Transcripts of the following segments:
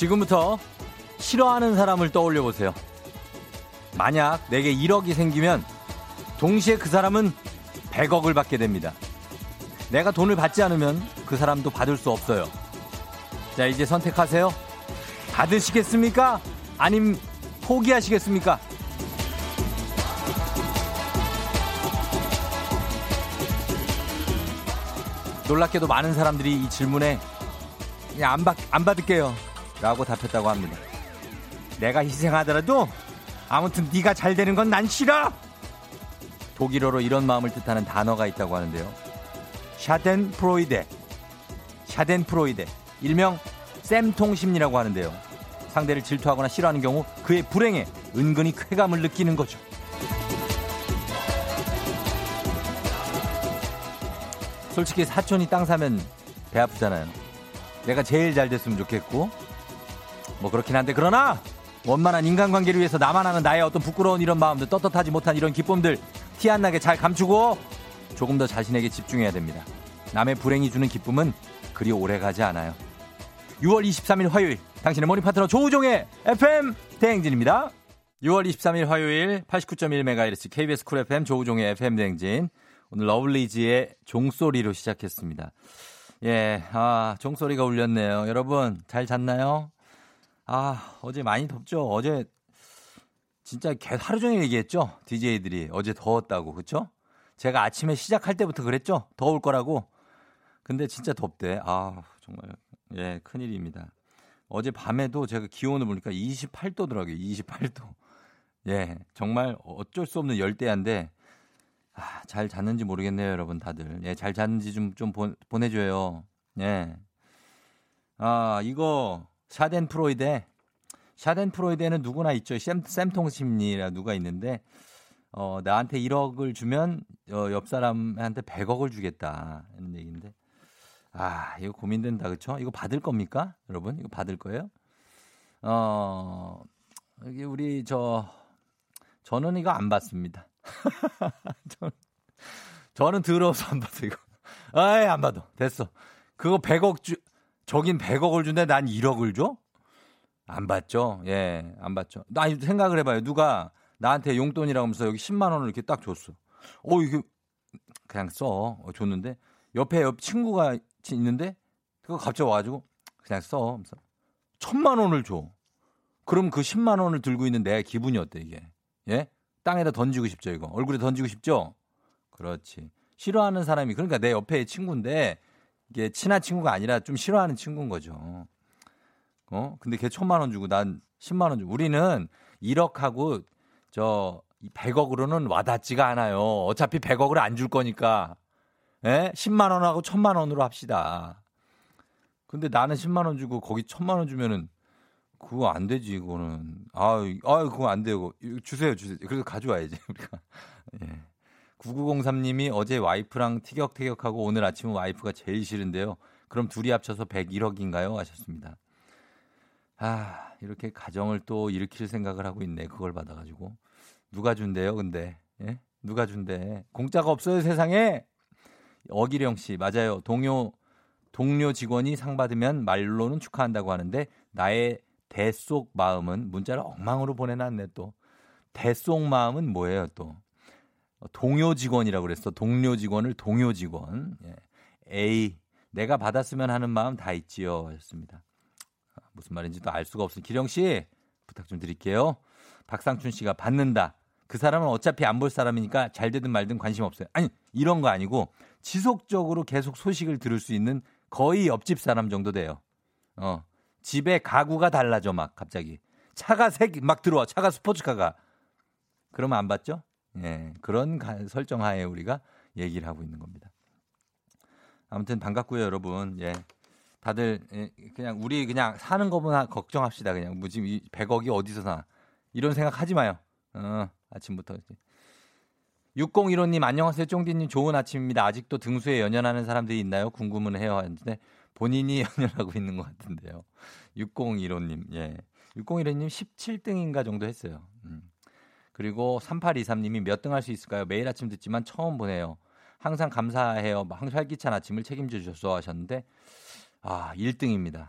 지금부터 싫어하는 사람을 떠올려 보세요. 만약 내게 1억이 생기면 동시에 그 사람은 100억을 받게 됩니다. 내가 돈을 받지 않으면 그 사람도 받을 수 없어요. 자, 이제 선택하세요. 받으시겠습니까? 아님 포기하시겠습니까? 놀랍게도 많은 사람들이 이 질문에 그냥 안 받을게요 라고 답했다고 합니다. 내가 희생하더라도 아무튼 네가 잘 되는 건 난 싫어. 독일어로 이런 마음을 뜻하는 단어가 있다고 하는데요. 샤덴프로이데, 일명 쌤통 심리라고 하는데요. 상대를 질투하거나 싫어하는 경우 그의 불행에 은근히 쾌감을 느끼는 거죠. 솔직히 사촌이 땅 사면 배 아프잖아요. 내가 제일 잘 됐으면 좋겠고 뭐 그렇긴 한데, 그러나 원만한 인간관계를 위해서 나만 하는 나의 어떤 부끄러운 이런 마음들, 떳떳하지 못한 이런 기쁨들 티 안 나게 잘 감추고 조금 더 자신에게 집중해야 됩니다. 남의 불행이 주는 기쁨은 그리 오래가지 않아요. 6월 23일 화요일, 당신의 모닝 파트너 조우종의 FM 대행진입니다. 6월 23일 화요일 89.1MHz KBS 쿨 FM 조우종의 FM 대행진. 오늘 러블리즈의 종소리로 시작했습니다. 예, 아, 종소리가 울렸네요. 여러분, 잘 잤나요? 아, 어제 많이 덥죠? 어제 진짜 하루 종일 얘기했죠? DJ들이 어제 더웠다고, 그렇죠? 제가 아침에 시작할 때부터 그랬죠? 더울 거라고. 근데 진짜 덥대. 아, 정말 예, 큰일입니다. 어제 밤에도 제가 기온을 보니까 28도더라고요. 28도. 예, 정말 어쩔 수 없는 열대야인데, 아, 잘 잤는지 모르겠네요, 여러분 다들. 예, 잘 잤는지 좀 보내줘요. 예. 아, 이거 샤덴프로이데는 누구나 있죠. 쌤통 심리라 누가 있는데, 나한테 1억을 주면 옆 사람한테 100억을 주겠다 이런 얘기인데, 아, 이거 고민된다, 그렇죠? 이거 받을 겁니까, 여러분? 이거 받을 거예요? 여기 우리 저는 이거 안 받습니다. 저는 더러워서 안 받아, 이거. 아이, 안 받아. 됐어. 그거 100억 저긴 100억을 준대, 난 1억을 줘? 안 받죠. 예, 안 받죠. 나 생각을 해봐요. 누가 나한테 용돈이라고 하면서 여기 10만 원을 이렇게 딱 줬어. 이거 그냥 써. 줬는데 옆에 친구가 있는데 그거 갑자기 와가지고 그냥 써 하면서 1000만 원을 줘. 그럼 그 10만 원을 들고 있는 내 기분이 어때, 이게? 예? 땅에다 던지고 싶죠, 이거. 얼굴에 던지고 싶죠? 그렇지. 싫어하는 사람이, 그러니까 내 옆에 친구인데 이게 친한 친구가 아니라 좀 싫어하는 친구인 거죠. 근데 걔 1000만 원 주고 난 10만 원 주고. 우리는 1억하고 100억으로는 와닿지가 않아요. 어차피 100억을 안 줄 거니까. 예? 10만 원하고 1000만 원으로 합시다. 근데 나는 10만 원 주고 거기 1000만 원 주면은 그거 안 되지, 이거는. 아유, 그거 안 되고. 주세요. 그래서 가져와야지, 우리가. 예. 9903님이 어제 와이프랑 티격태격하고 오늘 아침은 와이프가 제일 싫은데요. 그럼 둘이 합쳐서 101억인가요? 하셨습니다. 아, 이렇게 가정을 또 일으킬 생각을 하고 있네, 그걸 받아가지고. 누가 준대요, 근데? 예? 누가 준대? 공짜가 없어요, 세상에! 어기령 씨, 맞아요. 동료 직원이 상 받으면 말로는 축하한다고 하는데, 나의 대속 마음은, 문자를 엉망으로 보내놨네, 또. 대속 마음은 뭐예요, 또? 동료 직원이라고 그랬어. 동료 직원을 동료 직원. 예. 에이, 내가 받았으면 하는 마음 다 있지요. 하셨습니다. 무슨 말인지 또 알 수가 없어요. 기령 씨, 부탁 좀 드릴게요. 박상춘 씨가 받는다. 그 사람은 어차피 안 볼 사람이니까 잘 되든 말든 관심 없어요. 아니, 이런 거 아니고 지속적으로 계속 소식을 들을 수 있는 거의 옆집 사람 정도 돼요. 집에 가구가 달라져, 막 갑자기. 차가 막 들어와. 차가 스포츠카가. 그러면 안 받죠? 예, 그런 설정 하에 우리가 얘기를 하고 있는 겁니다. 아무튼 반갑고요, 여러분. 예. 다들 그냥 우리 그냥 사는 거보다 걱정합시다. 그냥 뭐 지금 100억이 어디서 나. 이런 생각 하지 마요. 아침부터. 6015님 안녕하세요. 쫑디님 좋은 아침입니다. 아직도 등수에 연연하는 사람들이 있나요? 궁금은 해요. 하는데 본인이 연연하고 있는 것 같은데요. 6015님. 예. 6015님 17등인가 정도 했어요. 그리고 3823님이 몇 등 할 수 있을까요? 매일 아침 듣지만 처음 보내요. 항상 감사해요. 활기찬 아침을 책임져 주셔서 하셨는데, 아, 1등입니다.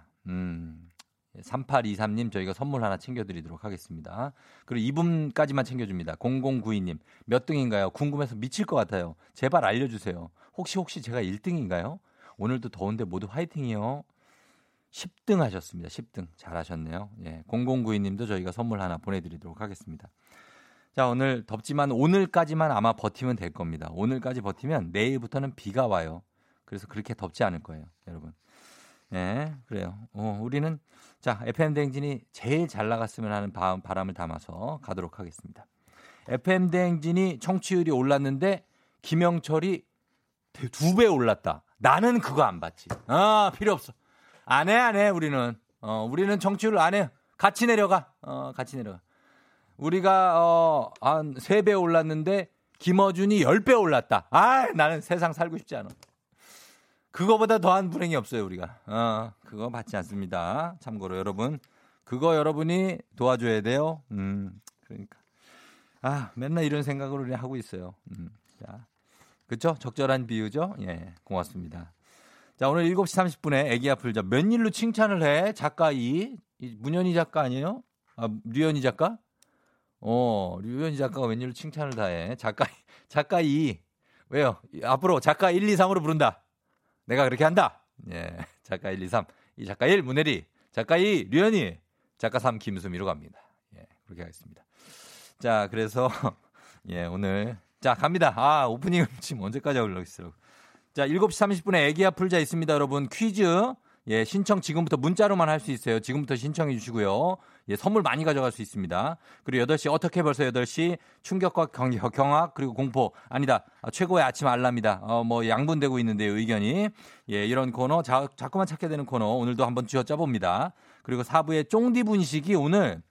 3823님 저희가 선물 하나 챙겨드리도록 하겠습니다. 그리고 이분까지만 챙겨줍니다. 0092님 몇 등인가요? 궁금해서 미칠 것 같아요. 제발 알려주세요. 혹시 제가 1등인가요? 오늘도 더운데 모두 화이팅이요. 10등 하셨습니다. 10등 잘하셨네요. 예, 0092님도 저희가 선물 하나 보내드리도록 하겠습니다. 자, 오늘 덥지만 오늘까지만 아마 버티면 될 겁니다. 오늘까지 버티면 내일부터는 비가 와요. 그래서 그렇게 덥지 않을 거예요, 여러분. 예, 그래요. 우리는 자 FM 대행진이 제일 잘 나갔으면 하는 바람을 담아서 가도록 하겠습니다. FM 대행진이 청취율이 올랐는데 김영철이 2배 올랐다. 나는 그거 안 받지. 필요 없어. 안 해 우리는. 우리는 청취율 안 해. 같이 내려가. 우리가 한 3배 올랐는데 김어준이 10배 올랐다. 나는 세상 살고 싶지 않아. 그거보다 더한 불행이 없어요, 우리가. 그거 받지 않습니다. 참고로 여러분, 그거 여러분이 도와줘야 돼요. 그러니까. 맨날 이런 생각으로 하고 있어요. 자, 그렇죠? 적절한 비유죠? 예, 고맙습니다. 자, 오늘 7시 30분에 애기야 풀자. 웬일로 칭찬을 해? 작가 이 문현희 작가 아니에요? 류현이 작가? 류현이 작가가 웬일로 칭찬을 다 해? 작가 이. 왜요? 앞으로 작가 1, 2, 3으로 부른다. 내가 그렇게 한다. 예, 작가 1, 2, 3. 이 작가 1, 문혜리. 작가 2, 류현이. 작가 3, 김수미로 갑니다. 예, 그렇게 하겠습니다. 자, 그래서 예, 오늘 자, 갑니다. 오프닝을 지금 언제까지 하려고 있어요. 자, 7시 30분에 애기야 풀자 있습니다, 여러분. 퀴즈. 예, 신청 지금부터 문자로만 할 수 있어요. 지금부터 신청해 주시고요. 예, 선물 많이 가져갈 수 있습니다. 그리고 8시, 어떻게 벌써 8시, 충격과 경악, 그리고 공포. 아니다, 최고의 아침 알람이다. 양분되고 있는데요, 의견이. 예, 이런 코너, 자꾸만 찾게 되는 코너, 오늘도 한번 쥐어짜봅니다. 그리고 4부의 쫑디 분식이 오늘,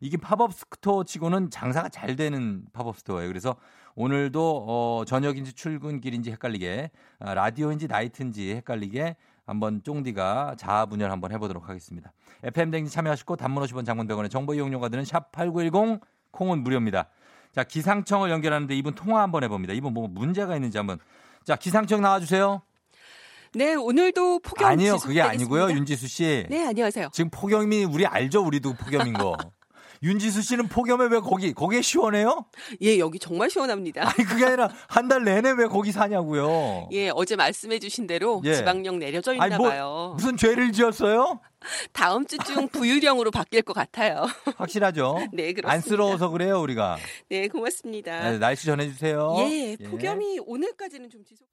이게 팝업 스토어 치고는 장사가 잘 되는 팝업 스토어예요. 그래서 오늘도 저녁인지 출근길인지 헷갈리게, 라디오인지 나이트인지 헷갈리게, 한번 쫑디가 자아분열 한번 해보도록 하겠습니다. FM 댕진 참여하시고 단문 50원 장문 100원의 정보 이용료가 드는 샵 8910 콩은 무료입니다. 자, 기상청을 연결하는데 이분 통화 한번 해봅니다. 이분 뭐 문제가 있는지 한번. 자, 기상청 나와주세요. 네, 오늘도 폭염 아니요, 그게 되겠습니다. 아니고요. 윤지수 씨. 네, 안녕하세요. 지금 폭염이 우리 알죠? 우리도 폭염인 거. 윤지수 씨는 폭염에 왜 거기에 시원해요? 예, 여기 정말 시원합니다. 아니, 그게 아니라 한 달 내내 왜 거기 사냐고요. 예, 어제 말씀해 주신 대로 예. 지방령 내려져 있나 봐요. 무슨 죄를 지었어요? 다음 주쯤 부유령으로 바뀔 것 같아요. 확실하죠? 네, 그렇습니다. 안쓰러워서 그래요, 우리가. 네, 고맙습니다. 네, 날씨 전해주세요. 예, 폭염이 오늘까지는 좀 지속...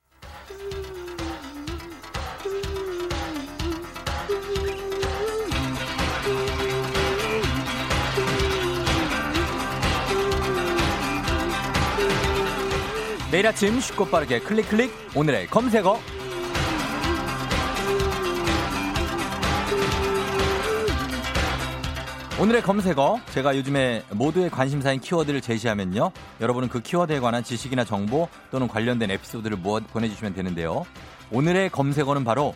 내일 아침 쉽고 빠르게 클릭 오늘의 검색어 제가 요즘에 모두의 관심사인 키워드를 제시하면요 여러분은 그 키워드에 관한 지식이나 정보 또는 관련된 에피소드를 보내주시면 되는데요 오늘의 검색어는 바로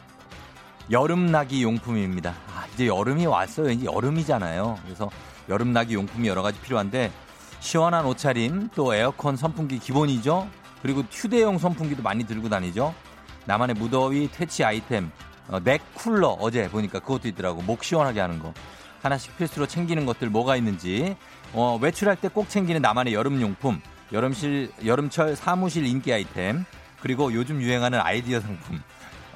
여름나기 용품입니다 이제 여름이 왔어요 이제 여름이잖아요 그래서 여름나기 용품이 여러 가지 필요한데 시원한 옷차림 또 에어컨 선풍기 기본이죠 그리고 휴대용 선풍기도 많이 들고 다니죠. 나만의 무더위 퇴치 아이템, 넥 쿨러 어제 보니까 그것도 있더라고. 목 시원하게 하는 거. 하나씩 필수로 챙기는 것들 뭐가 있는지. 외출할 때 꼭 챙기는 나만의 여름용품, 여름철 사무실 인기 아이템, 그리고 요즘 유행하는 아이디어 상품.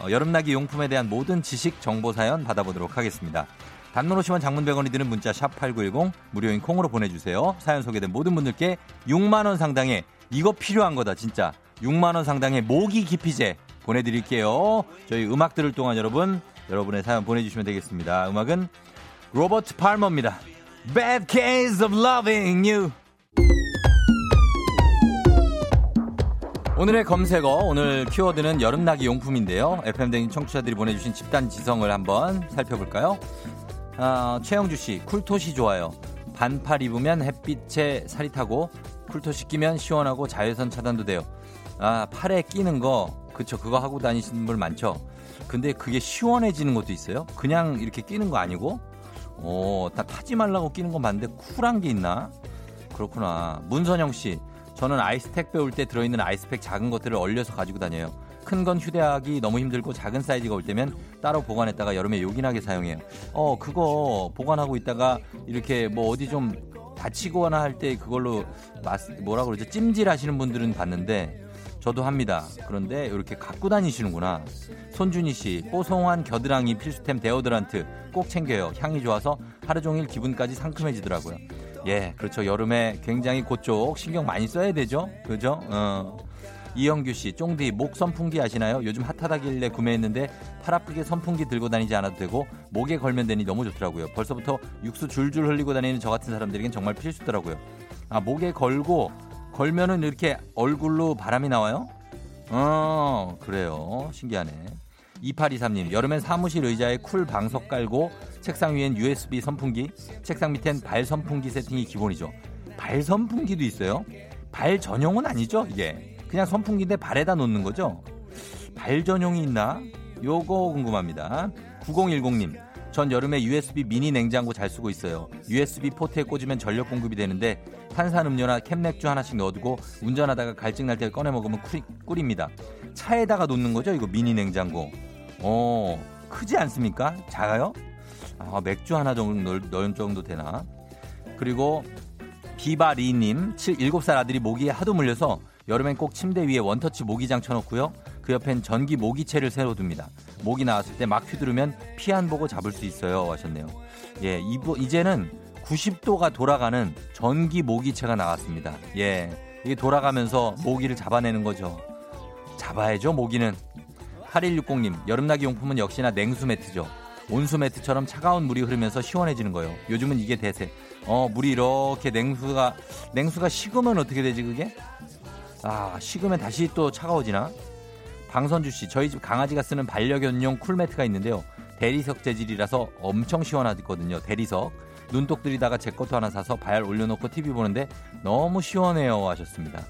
여름나기 용품에 대한 모든 지식, 정보 사연 받아보도록 하겠습니다. 단문 50원 장문 100원이 드는 문자 샵 8910 무료인 콩으로 보내주세요. 사연 소개된 모든 분들께 6만원 상당의 이거 필요한 거다 진짜 6만원 상당의 모기 기피제 보내드릴게요. 저희 음악 들을 동안 여러분의 사연 보내주시면 되겠습니다. 음악은 로버트 팔머입니다. Bad Case of Loving You 오늘의 검색어, 오늘 키워드는 여름나기 용품인데요. FM댕인 청취자들이 보내주신 집단 지성을 한번 살펴볼까요? 최영주 씨, 쿨토시 좋아요. 반팔 입으면 햇빛에 살이 타고 쿨토시 끼면 시원하고 자외선 차단도 돼요. 팔에 끼는 거, 그쵸, 그거 하고 다니시는 분 많죠. 근데 그게 시원해지는 것도 있어요. 그냥 이렇게 끼는 거 아니고, 다 타지 말라고 끼는 건 맞는데 쿨한 게 있나? 그렇구나. 문선영 씨, 저는 아이스팩 배울 때 들어있는 아이스팩 작은 것들을 얼려서 가지고 다녀요. 큰 건 휴대하기 너무 힘들고 작은 사이즈가 올 때면 따로 보관했다가 여름에 요긴하게 사용해요. 그거 보관하고 있다가 이렇게 뭐 어디 좀 다치거나 할 때 그걸로 뭐라고 그러죠? 찜질 하시는 분들은 봤는데 저도 합니다. 그런데 이렇게 갖고 다니시는구나. 손준희 씨, 뽀송한 겨드랑이 필수템 데오드란트 꼭 챙겨요. 향이 좋아서 하루 종일 기분까지 상큼해지더라고요. 예, 그렇죠. 여름에 굉장히 그쪽 신경 많이 써야 되죠. 그죠? 이영규 씨, 쫑디 목 선풍기 아시나요? 요즘 핫하다길래 구매했는데 팔 아프게 선풍기 들고 다니지 않아도 되고 목에 걸면 되니 너무 좋더라고요. 벌써부터 육수 줄줄 흘리고 다니는 저 같은 사람들에겐 정말 필수더라고요. 아, 목에 걸고 걸면은 이렇게 얼굴로 바람이 나와요? 그래요. 신기하네. 2823님, 여름엔 사무실 의자에 쿨 방석 깔고 책상 위엔 USB 선풍기, 책상 밑엔 발 선풍기 세팅이 기본이죠. 발 선풍기도 있어요? 발 전용은 아니죠, 이게? 그냥 선풍기인데 발에다 놓는 거죠? 발 전용이 있나? 요거 궁금합니다. 9010님, 전 여름에 USB 미니 냉장고 잘 쓰고 있어요. USB 포트에 꽂으면 전력 공급이 되는데 탄산음료나 캔맥주 하나씩 넣어두고 운전하다가 갈증날 때 꺼내 먹으면 꿀입니다. 차에다가 놓는 거죠? 이거 미니 냉장고. 크지 않습니까? 작아요? 아, 맥주 하나 정도 넣을 정도 되나? 그리고 비바리님, 7살 아들이 모기에 하도 물려서 여름엔 꼭 침대 위에 원터치 모기장 쳐놓고요. 그 옆엔 전기 모기채를 새로 둡니다. 모기 나왔을 때 막 휘두르면 피 안 보고 잡을 수 있어요. 하셨네요. 예, 이제는 90도가 돌아가는 전기 모기채가 나왔습니다. 예, 이게 돌아가면서 모기를 잡아내는 거죠. 잡아야죠, 모기는. 8160님, 여름나기 용품은 역시나 냉수 매트죠. 온수 매트처럼 차가운 물이 흐르면서 시원해지는 거예요. 요즘은 이게 대세. 물이 이렇게 냉수가 식으면 어떻게 되지, 그게? 아, 식으면 다시 또 차가워지나? 방선주 씨, 저희 집 강아지가 쓰는 반려견용 쿨매트가 있는데요. 대리석 재질이라서 엄청 시원하거든요. 대리석. 눈독 들이다가 제 것도 하나 사서 발 올려놓고 TV 보는데 너무 시원해요. 하셨습니다.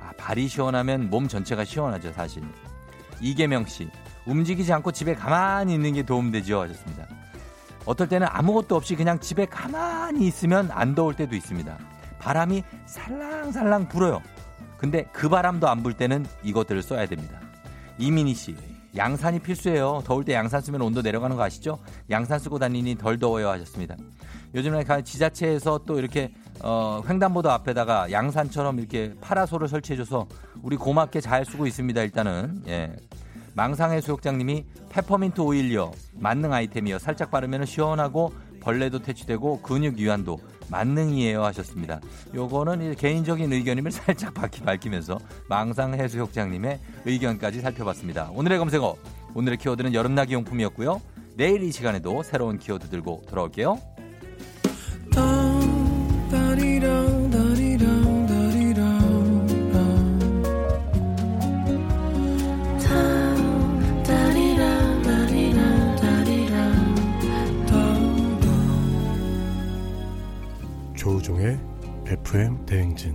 아, 발이 시원하면 몸 전체가 시원하죠, 사실. 이계명 씨, 움직이지 않고 집에 가만히 있는 게 도움되죠. 하셨습니다. 어떨 때는 아무것도 없이 그냥 집에 가만히 있으면 안 더울 때도 있습니다. 바람이 살랑살랑 불어요. 근데 그 바람도 안 불 때는 이것들을 써야 됩니다. 이민희 씨, 양산이 필수예요. 더울 때 양산 쓰면 온도 내려가는 거 아시죠? 양산 쓰고 다니니 덜 더워요. 하셨습니다. 요즘에 지자체에서 또 이렇게 횡단보도 앞에다가 양산처럼 이렇게 파라솔을 설치해줘서 우리 고맙게 잘 쓰고 있습니다. 일단은 예. 망상의 수욕장님이 페퍼민트 오일이요. 만능 아이템이요. 살짝 바르면 시원하고 벌레도 퇴치되고 근육 이완도 만능이에요. 하셨습니다. 요거는 개인적인 의견임을 살짝 밝히면서 망상해수욕장님의 의견까지 살펴봤습니다. 오늘의 검색어, 오늘의 키워드는 여름나기 용품이었고요. 내일 이 시간에도 새로운 키워드 들고 돌아올게요. 조우종의 FM 대행진.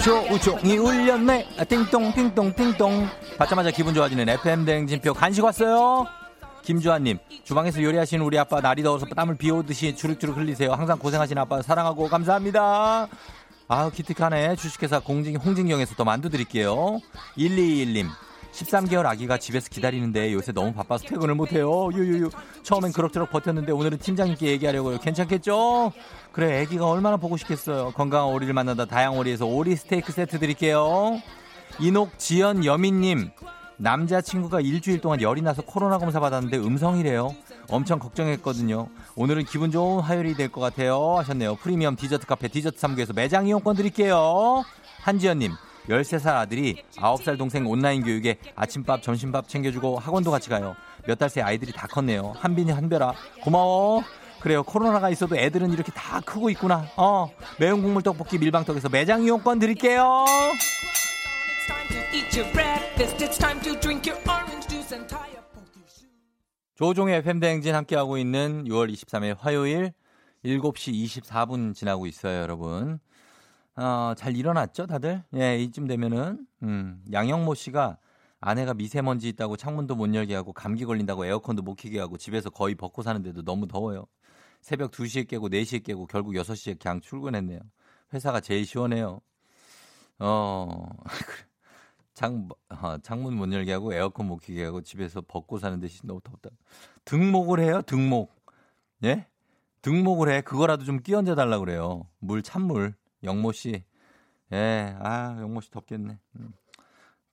조우종이 울렸네. 아, 띵동 띵동 띵동. 받자마자 기분 좋아지는 FM 대행진표 간식 왔어요. 김주환님, 주방에서 요리하시는 우리 아빠 날이 더워서 땀을 비오듯이 주룩주룩 흘리세요. 항상 고생하시는 아빠 사랑하고 감사합니다. 아, 기특하네. 주식회사 홍진경에서 더 만두 드릴게요. 1221님, 13개월 아기가 집에서 기다리는데 요새 너무 바빠서 퇴근을 못해요. 유유유. 처음엔 그럭저럭 버텼는데 오늘은 팀장님께 얘기하려고요. 괜찮겠죠? 그래, 아기가 얼마나 보고 싶겠어요. 건강한 오리를 만나다 다양오리에서 오리 스테이크 세트 드릴게요. 인옥지연 여민님, 남자친구가 일주일 동안 열이 나서 코로나 검사 받았는데 음성이래요. 엄청 걱정했거든요. 오늘은 기분 좋은 화요일이 될 것 같아요. 하셨네요. 프리미엄 디저트 카페 디저트 3구에서 매장 이용권 드릴게요. 한지연님, 13살 아들이 9살 동생 온라인 교육에 아침밥 점심밥 챙겨주고 학원도 같이 가요. 몇 달 새 아이들이 다 컸네요. 한빈이 한별아 고마워. 그래요, 코로나가 있어도 애들은 이렇게 다 크고 있구나. 매운 국물 떡볶이 밀방떡에서 매장 이용권 드릴게요. 조종의 FM 대행진 함께하고 있는 6월 23일 화요일 7시 24분 지나고 있어요, 여러분. 잘 일어났죠, 다들? 예, 이쯤 되면은 양영모 씨가 아내가 미세먼지 있다고 창문도 못 열게 하고 감기 걸린다고 에어컨도 못 켜게 하고 집에서 거의 벗고 사는데도 너무 더워요. 새벽 2시에 깨고 4시에 깨고 결국 6시에 그냥 출근했네요. 회사가 제일 시원해요. 창문 못 열게 하고 에어컨 못 켜게 하고 집에서 벗고 사는 데 너무 덥다. 등목을 해요? 등목. 예? 등목을 해. 그거라도 좀 끼얹어 달라고 그래요. 찬물. 영모 씨. 예. 아, 영모 씨 덥겠네.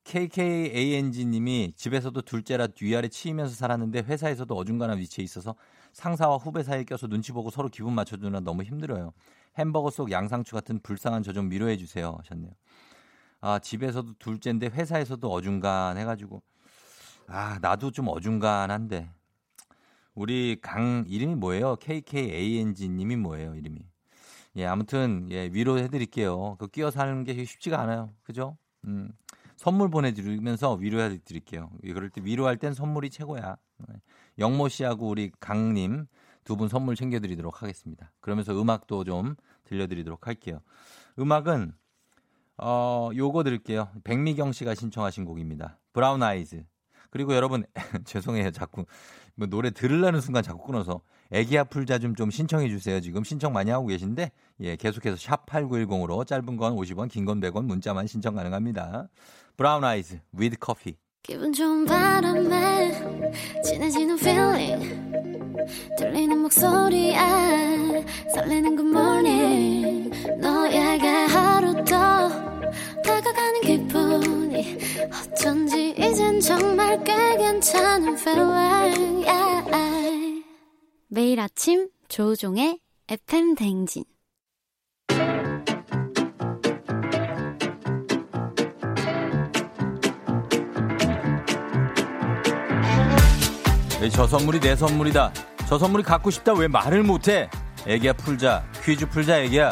KKANG님이 집에서도 둘째라 위아래 치이면서 살았는데 회사에서도 어중간한 위치에 있어서 상사와 후배 사이에 껴서 눈치 보고 서로 기분 맞춰주느라 너무 힘들어요. 햄버거 속 양상추 같은 불쌍한 저 좀 위로해 주세요 하셨네요. 아, 집에서도 둘째인데 회사에서도 어중간해가지고 아, 나도 좀 어중간한데. 우리 강 이름이 뭐예요? KKANG님이 뭐예요? 이름이. 예, 아무튼 예, 위로해드릴게요. 그 끼어 사는 게 쉽지가 않아요. 그죠? 선물 보내드리면서 위로해 드릴게요. 그럴 때 위로할 땐 선물이 최고야. 영모 씨하고 우리 강님 두 분 선물 챙겨드리도록 하겠습니다. 그러면서 음악도 좀 들려드리도록 할게요. 음악은 요거 드릴게요. 백미경 씨가 신청하신 곡입니다. 브라운 아이즈. 그리고 여러분 죄송해요. 자꾸 뭐 노래 들으려는 순간 자꾸 끊어서 애기야 풀자 좀 신청해 주세요. 지금 신청 많이 하고 계신데 예, 계속해서 샵 8910으로 짧은 건 50원, 긴 건 100원 문자만 신청 가능합니다. 브라운 아이즈 with coffee. 기분 좋은 바람에 진해지는 feeling 들리는 목소리에 설레는 good morning 너에게 하루 더 다가가는 기분이 어쩐지 이젠 정말 꽤 괜찮은 feeling yeah. 매일 아침 조우종의 FM 대행진. 저 선물이 내 선물이다. 저 선물이 갖고 싶다. 왜 말을 못해? 애기야 풀자. 퀴즈 풀자 애기야.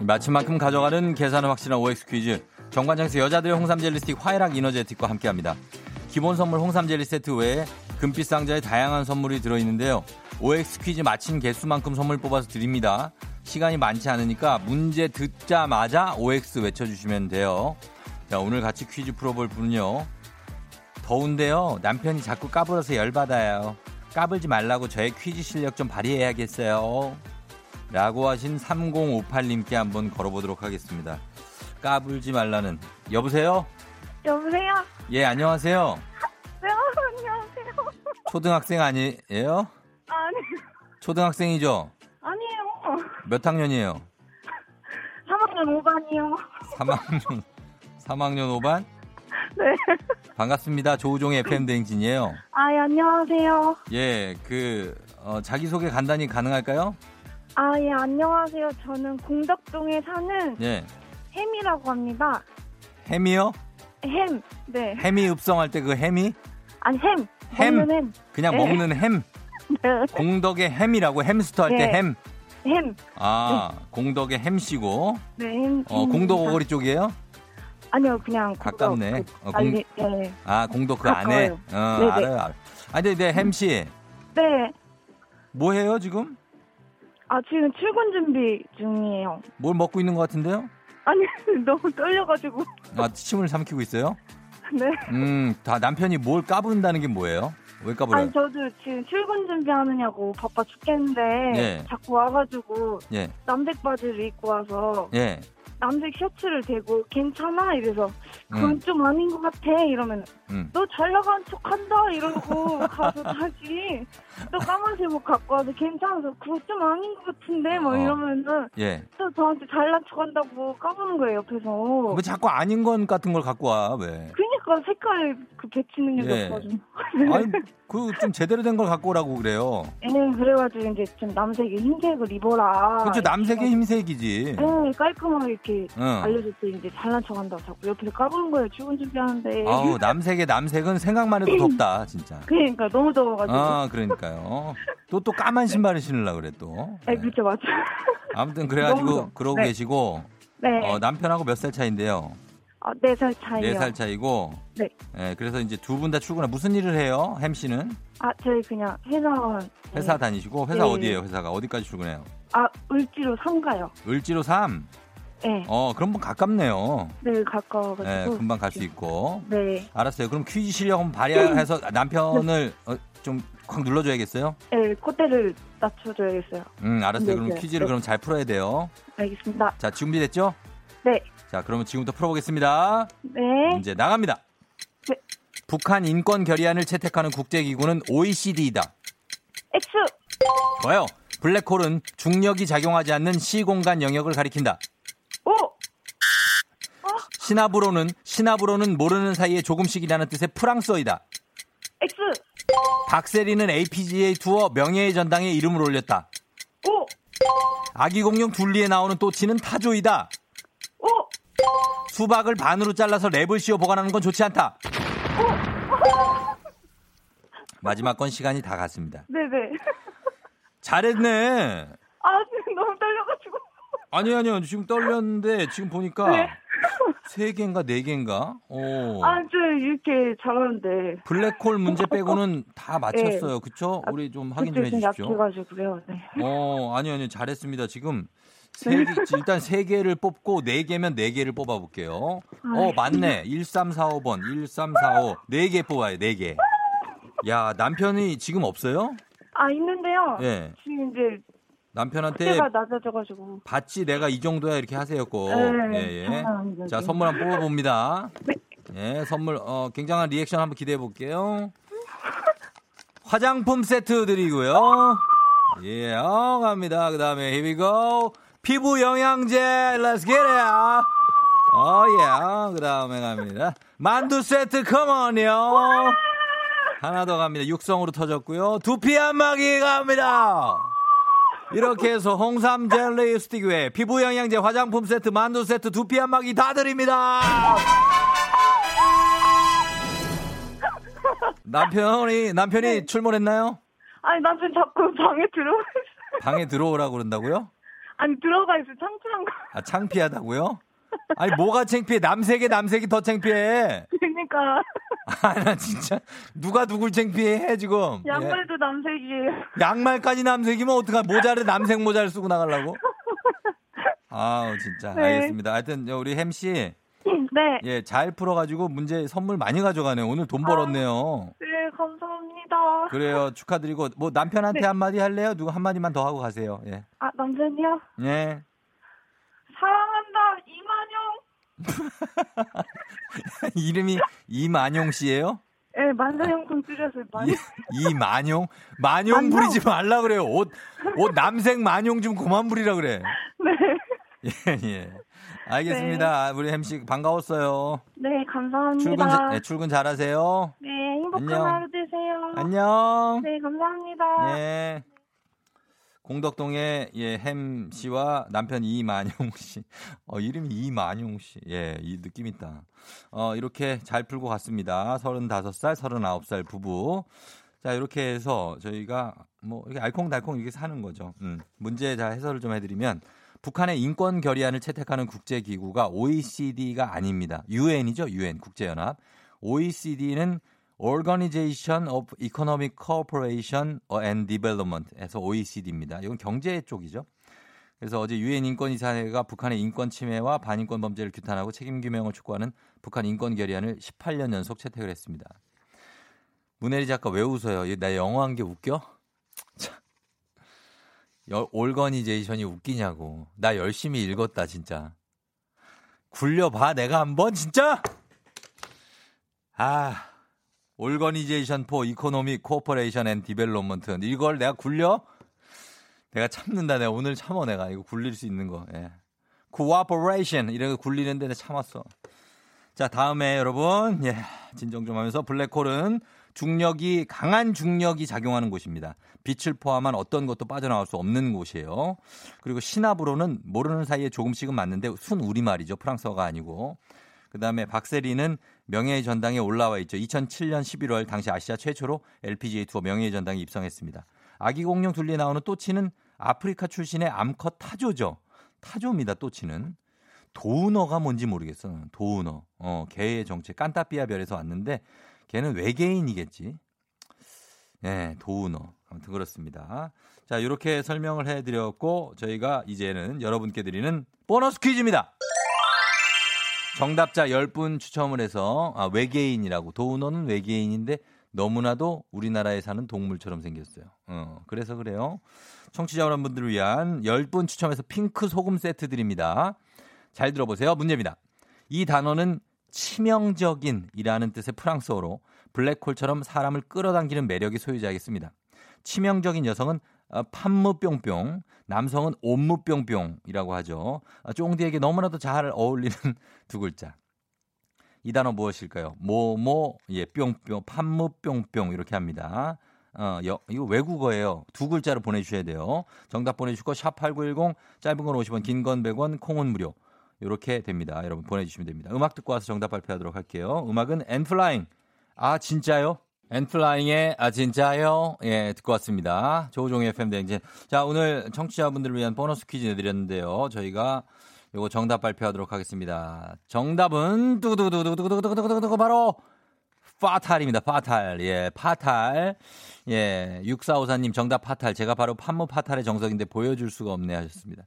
마침만큼 가져가는 계산은 확실한 OX 퀴즈. 정관장에서 여자들의 홍삼젤리 스틱 화해락 이너제틱과 함께합니다. 기본 선물 홍삼젤리 세트 외에 금빛 상자에 다양한 선물이 들어있는데요. OX 퀴즈 맞힌 개수만큼 선물 뽑아서 드립니다. 시간이 많지 않으니까 문제 듣자마자 OX 외쳐주시면 돼요. 자, 오늘 같이 퀴즈 풀어볼 분은요. 더운데요. 남편이 자꾸 까불어서 열받아요. 까불지 말라고 저의 퀴즈 실력 좀 발휘해야겠어요. 라고 하신 3058님께 한번 걸어보도록 하겠습니다. 까불지 말라는. 여보세요? 여보세요? 예, 안녕하세요. 네, 안녕하세요. 초등학생 아니에요? 아니요. 초등학생이죠? 아니에요. 몇 학년이에요? 3학년 5반이요. 3학년 5반? 네. 반갑습니다. 조우종의 FM 대행진이에요. 아, 예, 안녕하세요. 예, 자기소개 간단히 가능할까요? 아, 예, 안녕하세요. 저는 공덕동에 사는 예. 햄이라고 합니다. 햄이요? 햄, 네. 햄이 읍성할 때 그 햄이? 아니, 햄. 먹는 햄. 그냥 네. 먹는 햄. 네. 공덕의 햄이라고 햄스터 할 때 네. 햄. 햄. 아, 네. 공덕의 햄씨고. 네, 햄. 공덕 오거리 쪽이에요? 아니요, 그냥. 가깝네. 네. 아, 공덕 그 안에? 네, 알아요. 아니, 네, 햄씨. 네. 뭐 해요, 지금? 아, 지금 출근 준비 중이에요. 뭘 먹고 있는 것 같은데요? 아니, 너무 떨려가지고. 아, 침을 삼키고 있어요? 네. 다 남편이 뭘 까부른다는 게 뭐예요? 왜 까불어요? 아니, 저도 지금 출근 준비하느냐고 바빠 죽겠는데 예. 자꾸 와가지고 예. 남색 바지를 입고 와서 예. 남색 셔츠를 대고 괜찮아? 이래서 그건 좀 아닌 것 같아 이러면 너 잘 나간 척한다 이러고 가서 다시 또 까만색 옷 갖고 와서 괜찮아서 그건 좀 아닌 것 같은데 뭐 이러면은 예. 또 저한테 잘난 척한다고 까부는 거예요 옆에서. 왜 자꾸 아닌 건 같은 걸 갖고 와 왜? 그러니까 색깔 배치는 게 없어가지고. 예. 아니 좀 제대로 된 걸 갖고 오라고 그래요. 예, 그래가지고 이제 좀 남색에 흰색을 입어라. 그렇죠, 남색에 흰색이지. 네, 깔끔하게 이렇게 알려줄 때 이제 잘난 척한다고 자꾸 옆에서 까부는 거예요. 출근 준비하는데. 아우, 남색에 남색은 생각만 해도 덥다 진짜. 그러니까 너무 더워가지고. 아, 그러니까요. 또 까만 신발을 신으려고 그래 또. 네, 그렇죠, 맞죠. 아무튼 그래가지고 그러고 네. 계시고. 네. 남편하고 몇 살 차인데요? 네 살 차이요. 4살 차이고. 네. 네. 그래서 이제 두 분 다 출근하 무슨 일을 해요? 햄 씨는? 저희 그냥 회사원. 회사 다니시고 회사 네. 어디예요? 회사가 어디까지 출근해요? 을지로 3 가요. 을지로 3? 네. 그럼 가깝네요. 네, 가까워가지고. 네, 금방 갈 수 있고. 네. 알았어요. 그럼 퀴즈 실력 한번 발휘해서 남편을 좀 확 눌러줘야겠어요? 네, 콧대를 낮춰줘야겠어요. 알았어요. 네, 그럼 네. 퀴즈를 네. 그럼 잘 풀어야 돼요. 알겠습니다. 자, 준비됐죠? 네. 자, 그러면 지금부터 풀어보겠습니다. 네. 문제 나갑니다. 네. 북한 인권 결의안을 채택하는 국제기구는 OECD이다. X. 좋아요. 블랙홀은 중력이 작용하지 않는 시공간 영역을 가리킨다. 오. 시나브로는 모르는 사이에 조금씩이라는 뜻의 프랑스어이다. X. 박세리는 LPGA 투어 명예의 전당에 이름을 올렸다. 오. 아기 공룡 둘리에 나오는 또치는 타조이다. 수박을 반으로 잘라서 랩을 씌워 보관하는 건 좋지 않다. 마지막 건 시간이 다 갔습니다. 네네. 잘했네. 지금 너무 떨려가지고. 아니요. 지금 떨렸는데 지금 보니까 네. 3개인가 4개인가? 저 이렇게 잘하는데. 블랙홀 문제 빼고는 다 맞췄어요. 네. 그쵸? 우리 좀 확인 좀 해주십시오. 약해가지고요. 네. 아니요. 잘했습니다. 지금. 일단 3개를 뽑고 4개면 4개를 뽑아볼게요. 맞네. 1345번, 1345. 4개 뽑아요, 4개. 야, 남편이 지금 없어요? 있는데요. 네. 지금 이제 남편한테 제가 낮아져가지고. 받지 내가 이 정도야 이렇게 하세요, 꼭. 예. 자, 선물 한번 뽑아봅니다. 네. 예, 선물 굉장한 리액션 한번 기대해볼게요. 화장품 세트 드리고요. 예, 갑니다. 그 다음에 here we go. 피부 영양제, let's get it. 그 다음에 갑니다. 만두 세트, come on요. 하나 더 갑니다. 육성으로 터졌고요. 두피 안마기 갑니다. 이렇게 해서 홍삼 젤리 스틱 외 피부 영양제, 화장품 세트, 만두 세트, 두피 안마기 다 드립니다. 남편이 네. 출몰했나요? 남편 자꾸 방에 들어오고 있어요. 방에 들어오라고 그런다고요? 들어가 있어. 창피한 거. 창피하다고요? 뭐가 창피해? 남색이 더 창피해. 그러니까. 나 진짜. 누가 누굴 창피해, 지금. 양말도 예. 남색이에요. 양말까지 남색이면 어떡하, 남색 모자를 쓰고 나가려고? 진짜. 네. 알겠습니다. 하여튼, 우리 햄씨. 네. 예, 잘 풀어가지고 문제 선물 많이 가져가네요. 오늘 돈 벌었네요. 네, 감사합니다. 그래요, 축하드리고. 남편한테 네. 한마디 할래요? 누구 한마디만 더 하고 가세요. 예. 남편이요? 예. 사랑한다, 이만용. 이름이 이만용 씨예요? 네, 만사형통 줄여서 만용. 이만용? 만용 부리지 말라 그래요. 옷 남색 만용 좀 그만 부리라 그래. 네. 예. 알겠습니다. 네. 우리 햄씨 반가웠어요. 네, 감사합니다. 출근 잘하세요. 네, 행복한 하루 되세요. 안녕. 네, 감사합니다. 네. 공덕동의 햄씨와 남편 이만용씨. 이름이 이만용씨. 예, 이 느낌 있다. 이렇게 잘 풀고 갔습니다. 35살, 39살 부부. 자, 이렇게 해서 저희가 이렇게 알콩달콩 이렇게 사는 거죠. 문제 다 해설을 좀 해드리면. 북한의 인권 결의안을 채택하는 국제기구가 OECD가 아닙니다. UN이죠. UN 국제연합. OECD는 Organization of Economic Cooperation and Development에서 OECD입니다. 이건 경제 쪽이죠. 그래서 어제 UN 인권이사회가 북한의 인권 침해와 반인권 범죄를 규탄하고 책임 규명을 촉구하는 북한 인권 결의안을 18년 연속 채택을 했습니다. 문혜리 작가 왜 웃어요? 나 영어한 게 웃겨? 올거니제이션이 웃기냐고. 나 열심히 읽었다 진짜. 굴려봐 내가 한번 진짜. 올거니제이션 포 이코노믹 코퍼레이션 앤 디벨롭먼트. 이걸 내가 굴려? 내가 참는다. 내가 오늘 참어. 내가 이거 굴릴 수 있는 거. 예. 코퍼레이션 이런 거 굴리는데 내가 참았어. 자, 다음에 여러분 진정 좀 하면서. 블랙홀은 중력이 강한 중력이 작용하는 곳입니다. 빛을 포함한 어떤 것도 빠져나올 수 없는 곳이에요. 그리고 시나브로는 모르는 사이에 조금씩은 맞는데 순 우리말이죠. 프랑스어가 아니고. 그다음에 박세리는 명예의 전당에 올라와 있죠. 2007년 11월 당시 아시아 최초로 LPGA 투어 명예의 전당에 입성했습니다. 아기 공룡 둘리 나오는 또치는 아프리카 출신의 암컷 타조죠. 타조입니다. 또치는. 도우너가 뭔지 모르겠어. 도우너. 걔의 정체. 깐따삐아 별에서 왔는데 걔는 외계인이겠지. 네, 도우너. 아무튼 그렇습니다. 자, 이렇게 설명을 해드렸고 저희가 이제는 여러분께 드리는 보너스 퀴즈입니다. 정답자 10분 추첨을 해서 외계인이라고. 도우너는 외계인인데 너무나도 우리나라에 사는 동물처럼 생겼어요. 그래서 그래요. 청취자 여러분들을 위한 10분 추첨해서 핑크 소금 세트 드립니다. 잘 들어보세요. 문제입니다. 이 단어는 치명적인이라는 뜻의 프랑스어로 블랙홀처럼 사람을 끌어당기는 매력이 소유자이겠습니다. 치명적인 여성은 판무뿅뿅, 남성은 옴무뿅뿅이라고 하죠. 쫑디에게 너무나도 잘 어울리는 두 글자. 이 단어 무엇일까요? 뭐뭐 예 뿅뿅 판무뿅뿅 이렇게 합니다. 이거 외국어예요. 두 글자로 보내주셔야 돼요. 정답 보내주시고 샵8910 짧은 건 50원 긴 건 100원 콩은 무료 이렇게 됩니다. 여러분 보내주시면 됩니다. 음악 듣고 와서 정답 발표하도록 할게요. 음악은 엔플라잉 아 진짜요? 엔플라잉의 아 진짜요? 예 듣고 왔습니다. 조우종의 FM 대행진. 자 오늘 청취자분들을 위한 보너스 퀴즈 내드렸는데요. 저희가 요거 정답 발표하도록 하겠습니다. 정답은 두구두구두구두구두구두구두구 바로 파탈입니다. 파탈. 예, 파탈. 예, 6454님 정답 파탈. 제가 바로 판무 파탈의 정석인데 보여줄 수가 없네 하셨습니다.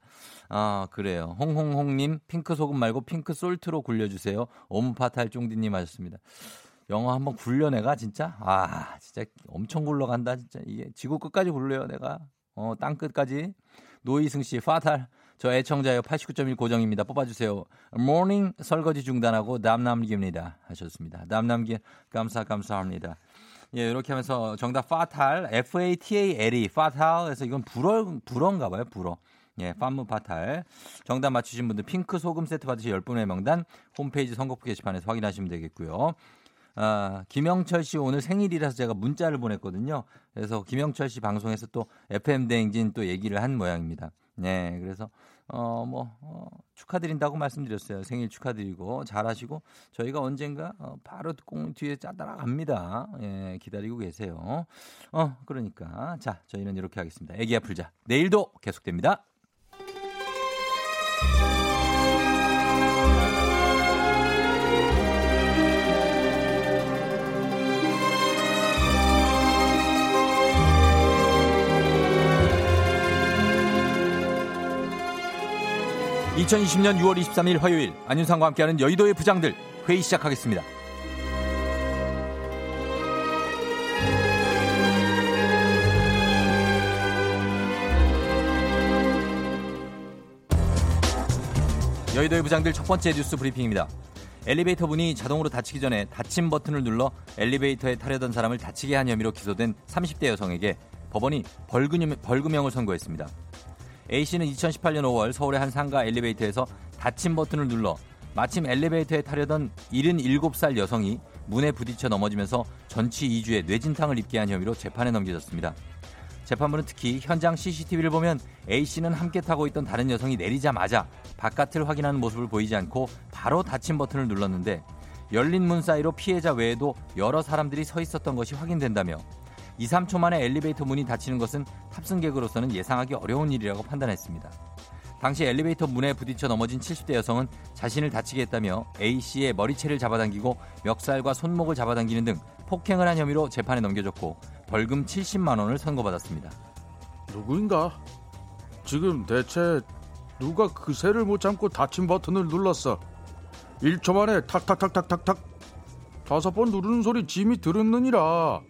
아, 그래요. 홍홍홍님 핑크 소금 말고 핑크 솔트로 굴려주세요. 옴 파탈 쫑디님 하셨습니다. 영어 한번 굴려 내가 진짜. 아, 진짜 엄청 굴러간다 진짜. 이게 지구 끝까지 굴려요 내가. 땅 끝까지. 노이승 씨 파탈. 저 애청자요 89.1 고정입니다. 뽑아주세요. 모닝 설거지 중단하고 남남기입니다. 하셨습니다. 남남기 감사합니다. 예, 이렇게 하면서 정답 파탈 FATAL이 파탈에서 이건 불어인가 봐요. 불어. 예, 판무 파탈. 정답 맞추신 분들 핑크 소금 세트 받으실 10분의 명단 홈페이지 선거표 게시판에서 확인하시면 되겠고요. 김영철 씨 오늘 생일이라서 제가 문자를 보냈거든요. 그래서 김영철 씨 방송에서 또 FM 대행진 또 얘기를 한 모양입니다. 네, 그래서 축하드린다고 말씀드렸어요. 생일 축하드리고 잘하시고 저희가 언젠가 바로 공 뒤에 따라 갑니다. 예, 기다리고 계세요. 그러니까 자, 저희는 이렇게 하겠습니다. 애기야 풀자. 내일도 계속됩니다. 2020년 6월 23일 화요일 안윤상과 함께하는 여의도의 부장들 회의 시작하겠습니다. 여의도의 부장들 첫 번째 뉴스 브리핑입니다. 엘리베이터 문이 자동으로 닫히기 전에 닫힘 버튼을 눌러 엘리베이터에 타려던 사람을 다치게 한 혐의로 기소된 30대 여성에게 법원이 벌금형을 선고했습니다. A씨는 2018년 5월 서울의 한 상가 엘리베이터에서 닫힘 버튼을 눌러 마침 엘리베이터에 타려던 77살 여성이 문에 부딪혀 넘어지면서 전치 2주의 뇌진탕을 입게 한 혐의로 재판에 넘겨졌습니다. 재판부는 특히 현장 CCTV를 보면 A씨는 함께 타고 있던 다른 여성이 내리자마자 바깥을 확인하는 모습을 보이지 않고 바로 닫힘 버튼을 눌렀는데 열린 문 사이로 피해자 외에도 여러 사람들이 서 있었던 것이 확인된다며 2, 3초 만에 엘리베이터 문이 닫히는 것은 탑승객으로서는 예상하기 어려운 일이라고 판단했습니다. 당시 엘리베이터 문에 부딪혀 넘어진 70대 여성은 자신을 다치게 했다며 A씨의 머리채를 잡아당기고 멱살과 손목을 잡아당기는 등 폭행을 한 혐의로 재판에 넘겨졌고 벌금 70만 원을 선고받았습니다. 누구인가? 지금 대체 누가 그 새를 못 참고 닫힌 버튼을 눌렀어? 1초 만에 탁탁탁탁탁탁 5번 누르는 소리 짐이 들었느니라.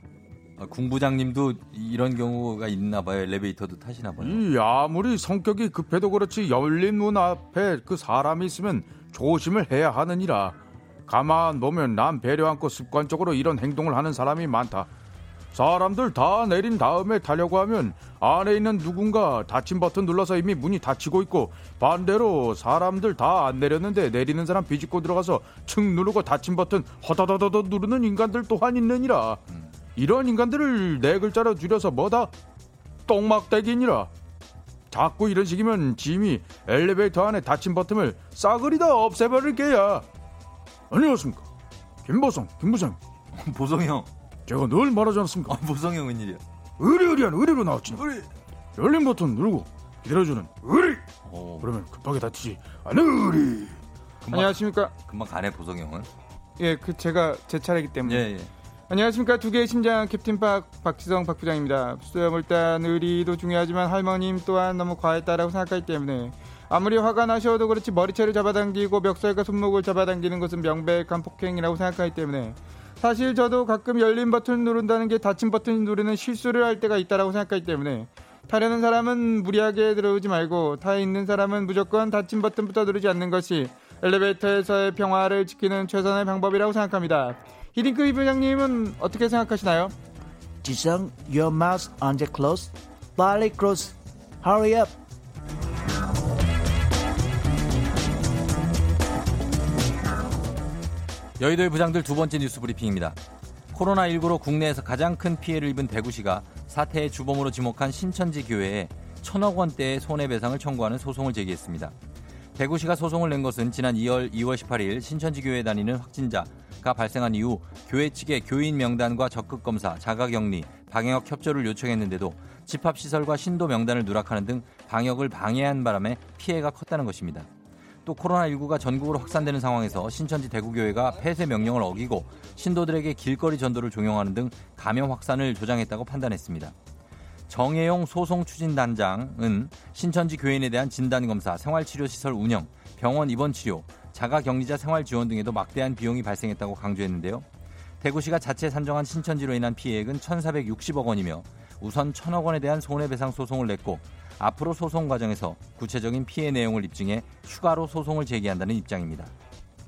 궁부장님도 이런 경우가 있나 봐요. 엘리베이터도 타시나 봐요. 이 아무리 성격이 급해도 그렇지 열린 문 앞에 그 사람이 있으면 조심을 해야 하느니라. 가만 보면 남 배려 않고 습관적으로 이런 행동을 하는 사람이 많다. 사람들 다 내린 다음에 타려고 하면 안에 있는 누군가 닫힌 버튼 눌러서 이미 문이 닫히고 있고 반대로 사람들 다 안 내렸는데 내리는 사람 비집고 들어가서 층 누르고 닫힌 버튼 허다다다다 누르는 인간들 또한 있느니라. 이런 인간들을 네 글자로 줄여서 뭐다? 똥막대기니라. 자꾸 이런 식이면 짐이 엘리베이터 안에 닫힌 버튼을 싸그리다 없애버릴 게야. 안녕하십니까. 김보성. 보성이 형. 제가 늘 말하지 않습니까? 보성이 형 웬일이야? 의리의리한 의리로 나왔지. 의리. 열린 버튼 누르고 기다려주는 의리. 그러면 급하게 닫히지 않은 의리. 안녕하십니까. 금방 가네 보성이 형은. 예, 그 제가 제 차례이기 때문에. 예, 예. 안녕하십니까. 두 개의 심장 캡틴 박지성 박 부장입니다. 수염물단 의리도 중요하지만 할머님 또한 너무 과했다라고 생각하기 때문에 아무리 화가 나셔도 그렇지 머리채를 잡아당기고 멱살과 손목을 잡아당기는 것은 명백한 폭행이라고 생각하기 때문에 사실 저도 가끔 열린 버튼을 누른다는 게 닫힌 버튼을 누르는 실수를 할 때가 있다라고 생각하기 때문에 타려는 사람은 무리하게 들어오지 말고 타에 있는 사람은 무조건 닫힌 버튼부터 누르지 않는 것이 엘리베이터에서의 평화를 지키는 최선의 방법이라고 생각합니다. 히딩크 이부장님은 어떻게 생각하시나요? 지성, your mouth on the close. 빨리 close. Hurry up. 여의도의 부장들 두 번째 뉴스 브리핑입니다. 코로나19로 국내에서 가장 큰 피해를 입은 대구시가 사태의 주범으로 지목한 신천지 교회에 1,000억 원대의 손해배상을 청구하는 소송을 제기했습니다. 대구시가 소송을 낸 것은 지난 2월 18일 신천지 교회에 다니는 확진자가 발생한 이후 교회 측에 교인 명단과 적극 검사, 자가격리, 방역 협조를 요청했는데도 집합시설과 신도 명단을 누락하는 등 방역을 방해한 바람에 피해가 컸다는 것입니다. 또 코로나19가 전국으로 확산되는 상황에서 신천지 대구교회가 폐쇄 명령을 어기고 신도들에게 길거리 전도를 종용하는 등 감염 확산을 조장했다고 판단했습니다. 정혜용 소송추진단장은 신천지 교인에 대한 진단검사, 생활치료시설 운영, 병원 입원치료, 자가격리자 생활지원 등에도 막대한 비용이 발생했다고 강조했는데요. 대구시가 자체 산정한 신천지로 인한 피해액은 1,460억 원이며 우선 1,000억 원에 대한 손해배상 소송을 냈고 앞으로 소송 과정에서 구체적인 피해 내용을 입증해 추가로 소송을 제기한다는 입장입니다.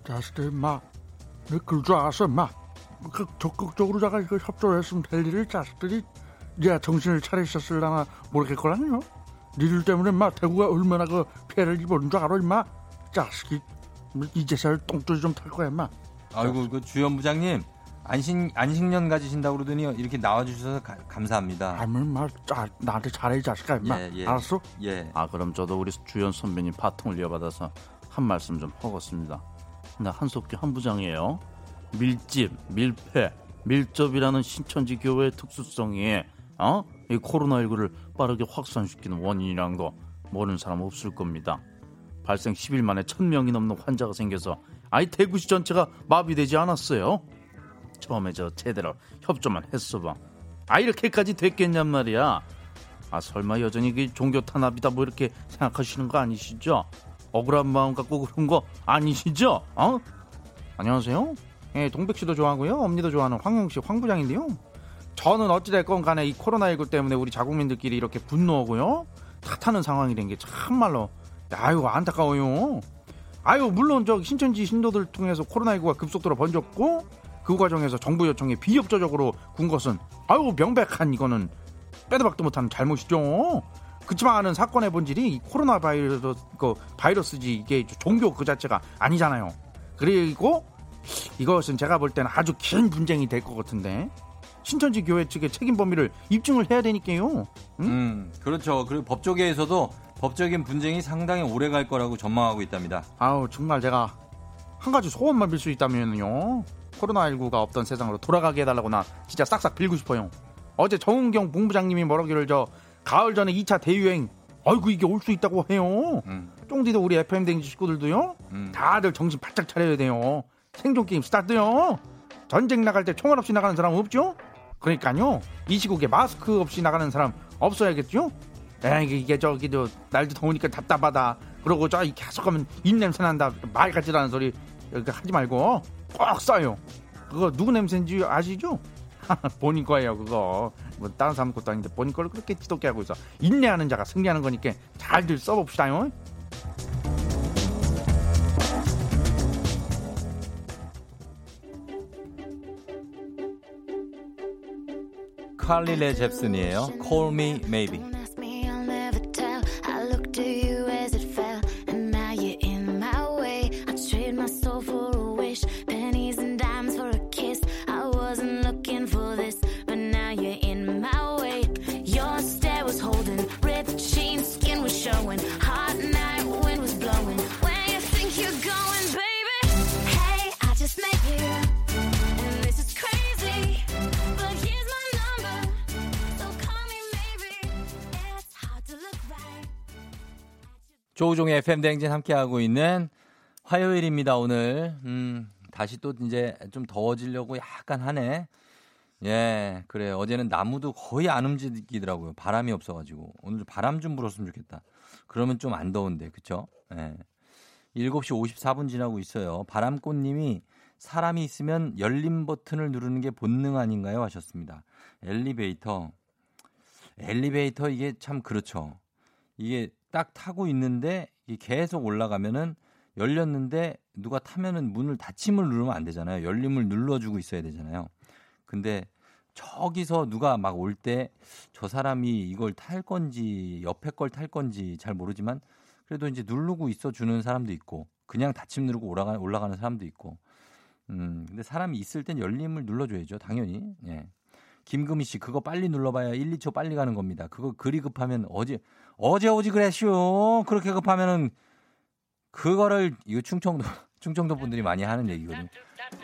자식들 막, 그럴 줄 알았어 막, 적극적으로 자가 협조를 했으면 될 일을 자식들이 야 정신을 차리셨을라나 모르겠거라니요. 니들 때문에 막 대구가 얼마나 그 피해를 입은 줄 알아 임마. 자식이 이제서야 똥줄이 좀 탈 거야 임마. 아이고 그 주연 부장님 안식년 가지신다고 그러더니 이렇게 나와주셔서 감사합니다. 아무 말 나한테 잘해 이 자식아 임마. 예, 예. 알았어? 예. 아 그럼 저도 우리 주연 선배님 파통을 이어받아서 한 말씀 좀 하겠습니다. 나 한석규 한 부장이에요. 밀집, 밀폐, 밀접이라는 신천지 교회의 특수성이 이 코로나19를 빠르게 확산시키는 원인이랑도 모르는 사람 없을 겁니다. 발생 10일 만에 1,000명이 넘는 환자가 생겨서 아예 대구시 전체가 마비되지 않았어요. 처음에 저 제대로 협조만 했어봐. 아 이렇게까지 됐겠냔 말이야. 아 설마 여전히 그 종교 탄압이다 뭐 이렇게 생각하시는 거 아니시죠? 억울한 마음 갖고 그런 거 아니시죠? 안녕하세요. 예, 동백씨도 좋아하고요. 엄니도 좋아하는 황영씨 황 부장인데요. 저는 어찌됐건 간에 이 코로나19 때문에 우리 자국민들끼리 이렇게 분노하고요. 탓하는 상황이 된 게 참말로 아유 안타까워요. 아유 물론 저 신천지 신도들 통해서 코로나19가 급속도로 번졌고 그 과정에서 정부 요청에 비협조적으로 군 것은 아유 명백한 이거는 빼도 박도 못하는 잘못이죠. 그치만은 사건의 본질이 이 코로나 바이러스지 이게 종교 그 자체가 아니잖아요. 그리고 이것은 제가 볼 때는 아주 긴 분쟁이 될 것 같은데 신천지 교회 측의 책임 범위를 입증을 해야 되니까요. 응? 그렇죠. 그리고 법조계에서도 법적인 분쟁이 상당히 오래 갈 거라고 전망하고 있답니다. 아우 정말 제가 한 가지 소원만 빌 수 있다면요. 코로나19가 없던 세상으로 돌아가게 해달라고 나 진짜 싹싹 빌고 싶어요. 어제 정은경 본부장님이 뭐라기를 저 가을 전에 2차 대유행 아이고 이게 올 수 있다고 해요. 쫑디도 우리 FM 댕지 식구들도요. 다들 정신 바짝 차려야 돼요. 생존 게임 스타트요. 전쟁 나갈 때 총알 없이 나가는 사람 없죠? 그러니까요. 이 시국에 마스크 없이 나가는 사람 없어야겠죠? 이게 저기 저 날도 더우니까 답답하다. 그러고 저 계속 가면 입 냄새 난다. 말 같지도 않은 소리 하지 말고 꼭 써요. 그거 누구 냄새인지 아시죠? 본인 거예요 그거. 뭐 다른 사람 것도 아닌데 본인 걸 그렇게 지독게 하고 있어. 인내하는 자가 승리하는 거니까 잘들 써봅시다요. 칼리레 잽슨이에요. Call me maybe. 조우종의 FM 대행진 함께하고 있는 화요일입니다, 오늘. 다시 또 이제 좀 더워지려고 약간 하네. 예, 그래요. 어제는 나무도 거의 안 움직이더라고요. 바람이 없어가지고. 오늘 바람 좀 불었으면 좋겠다. 그러면 좀 안 더운데, 그쵸? 예. 7시 54분 지나고 있어요. 바람꽃님이 사람이 있으면 열림 버튼을 누르는 게 본능 아닌가요? 하셨습니다. 엘리베이터 이게 참 그렇죠. 이게 딱 타고 있는데 계속 올라가면은 열렸는데 누가 타면은 문을 닫힘을 누르면 안 되잖아요. 열림을 눌러주고 있어야 되잖아요. 근데 저기서 누가 막 올 때 저 사람이 이걸 탈 건지 옆에 걸 탈 건지 잘 모르지만 그래도 이제 누르고 있어주는 사람도 있고 그냥 닫힘 누르고 올라가는 사람도 있고 근데 사람이 있을 땐 열림을 눌러줘야죠. 당연히. 예. 김금희 씨 그거 빨리 눌러봐야 1, 2초 빨리 가는 겁니다. 그거 그리 급하면 어제 오지 그랬슈. 그렇게 급하면은 그거를 이 충청도 분들이 많이 하는 얘기거든요.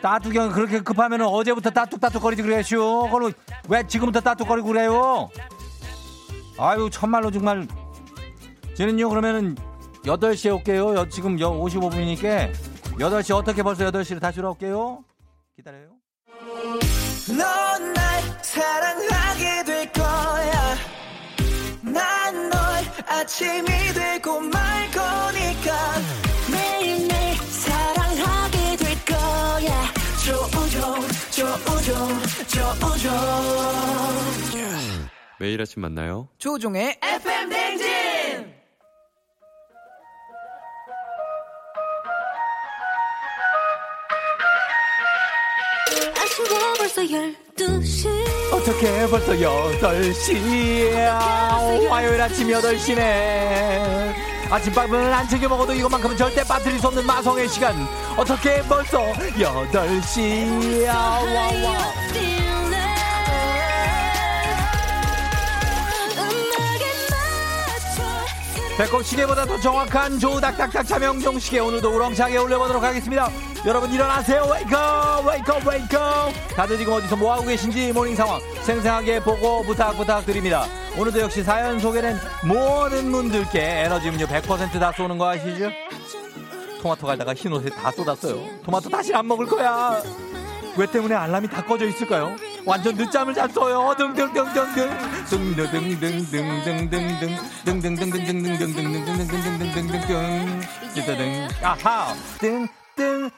따뚜경 그렇게 급하면은 어제부터 따뚝따뚝거리지 그랬슈. 그걸 왜 지금부터 따뚝거리고 그래요? 아유 천말로 정말. 저는요 그러면은 8시에 올게요. 지금 55분이니까 8시 어떻게 벌써 8시를 다시 올게요. 기다려요. 넌 날 사랑하게 될 거야. 난 널 아침이 되고 말 거니까 매일매일 사랑하게 될 거야. 조우종 매일 아침 만나요. 조우종의 FM 댕진. 벌써 12시 어떻게 벌써 8시야. 화요일 아침 8시네. 아침밥은 안 챙겨 먹어도 이것만큼은 절대 빠뜨릴 수 없는 마성의 시간. 어떻게 벌써 8시야. 와와. 배꼽 시계보다 더 정확한 조닥닥닥 차명종 시계. 오늘도 우렁차게 올려보도록 하겠습니다. 여러분 일어나세요. 웨이크업. 다들 지금 어디서 뭐하고 계신지 모닝 상황 생생하게 보고 부탁드립니다. 오늘도 역시 사연 소개는 모든 분들께 에너지 음료 100% 다 쏘는 거 아시죠? 토마토 갈다가 흰옷에 다 쏟았어요. 토마토 다시 안 먹을 거야. 왜 때문에 알람이 다 꺼져 있을까요? 완전 늦잠을 잤어요. 등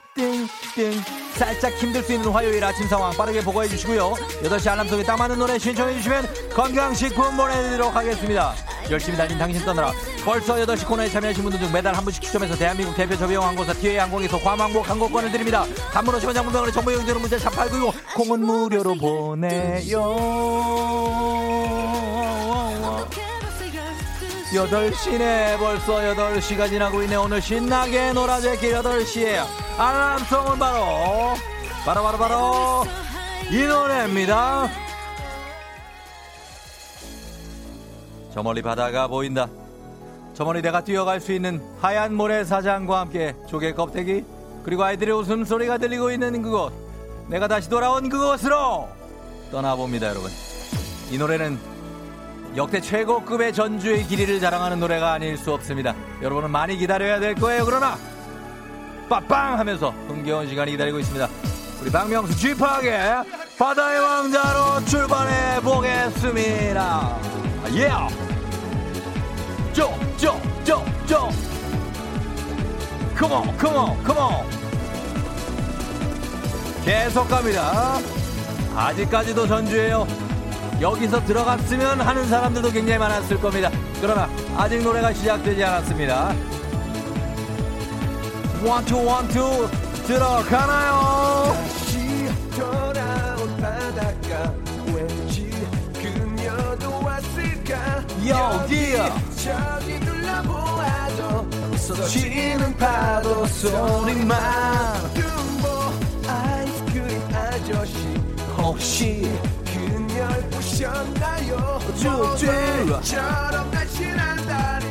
살짝 힘들 수 있는 화요일 아침 상황 빠르게 보고해 주시고요. 8시 알람 속에 딱 맞는 노래 신청해 주시면 건강식품 보내드리도록 하겠습니다. 열심히 달린 당신 떠나라. 벌써 8시 코너에 참여하신 분들 중 매달 한 분씩 추첨해서 대한민국 대표 저비용 항공사 TA 항공에서 괌 항공권을 드립니다. 단문 50원 장문병원의 정보 이용료로 문자 4896 공은 무료로 보내요. 8시네. 벌써 8시가 지나고 있네. 오늘 신나게 놀아줄게. 8시에 알람송은 바로 이 노래입니다. 저 멀리 바다가 보인다. 저 멀리 내가 뛰어갈 수 있는 하얀 모래사장과 함께 조개 껍데기 그리고 아이들의 웃음소리가 들리고 있는 그곳, 내가 다시 돌아온 그곳으로 떠나봅니다. 여러분, 이 노래는 역대 최고급의 전주의 길이를 자랑하는 노래가 아닐 수 없습니다. 여러분은 많이 기다려야 될 거예요. 그러나 빠빵 하면서 흥겨운 시간이 기다리고 있습니다. 우리 박명수 쥐파게 바다의 왕자로 출발해 보겠습니다. 예! 쪼! 컴온! 계속 갑니다. 아직까지도 전주예요. 여기서 들어갔으면 하는 사람들도 굉장히 많았을 겁니다. 그러나 아직 노래가 시작되지 않았습니다. 원투 들어가나요? 다시 돌아온 바닷가 왠지 그녀도 왔을까. 여기야 저기 둘러보아도 웃어지는 파도 소리만 뚱보 아이스크림 아저씨 혹시 열 부셨나요? 쭉쭉처럼 날씬한 다리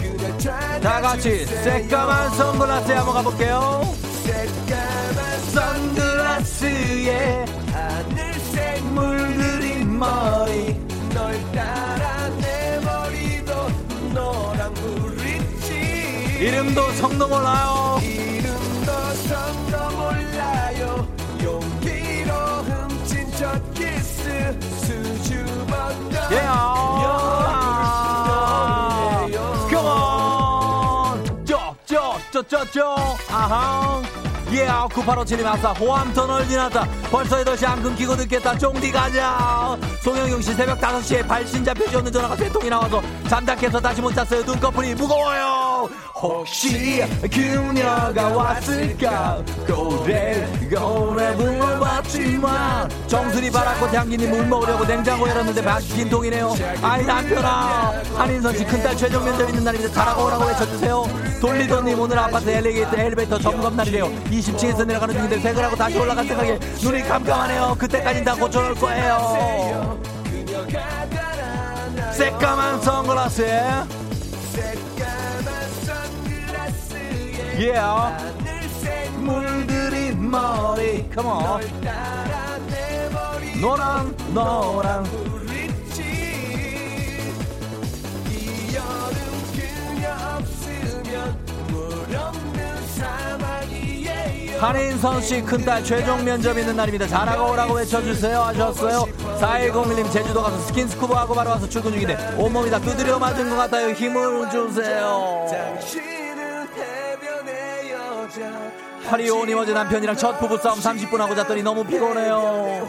그냥 찾아주세요. 다같이 새까만 선글라스에 한번 가볼게요. 새까만 선글라스에 하늘색 물들인 머리 널 따라 내 머리도 너랑 부딪지. 이름도 성도 몰라요. 이름 어쩌죠? 아하. 예, yeah, 9857님 아싸. 호암터널 지났다. 벌써 8시 안 끊기고 듣겠다. 쫑디 가자. 송영용씨 새벽 5시에 발신자 표지 없는 전화가 3통이 나와서 잠다 깨서 다시 못 잤어요. 눈꺼풀이 무거워요. 혹시 그녀가 왔을까? 고래 불러봤지만 정수리 바라꽃 향기님 울먹으려고 냉장고 열었는데 맛이 긴통이네요. 아이 남편아. 한인선씨 큰딸 최종 면접 있는 날인데 잘하고 오라고 외쳐주세요. 돌리더님 오늘 아파트 엘리베이터 점검 날이래요. 20층에서 내려가는 중인데 색을 하고 다시 올라간 생각에 눈이 깜깜하네요. 그때까진 다 고쳐놓을 거예요. 새까만 선글라스에 예. 하늘색 물들인 머리. Come on. 노랑. 이 여름 그녀 없으면 물 없는 사막이에요. 한인선씨 큰딸 최종 면접 있는 날입니다. 잘하고 오라고 외쳐주세요 하셨어요. 4101님 제주도 가서 스킨스쿠버하고 바로 와서 출근 중인데 온몸이 다 두드려 맞은 것 같아요. 힘을 주세요. 8255님 어제 남편이랑 첫 부부싸움 30분 하고 잤더니 너무 피곤해요.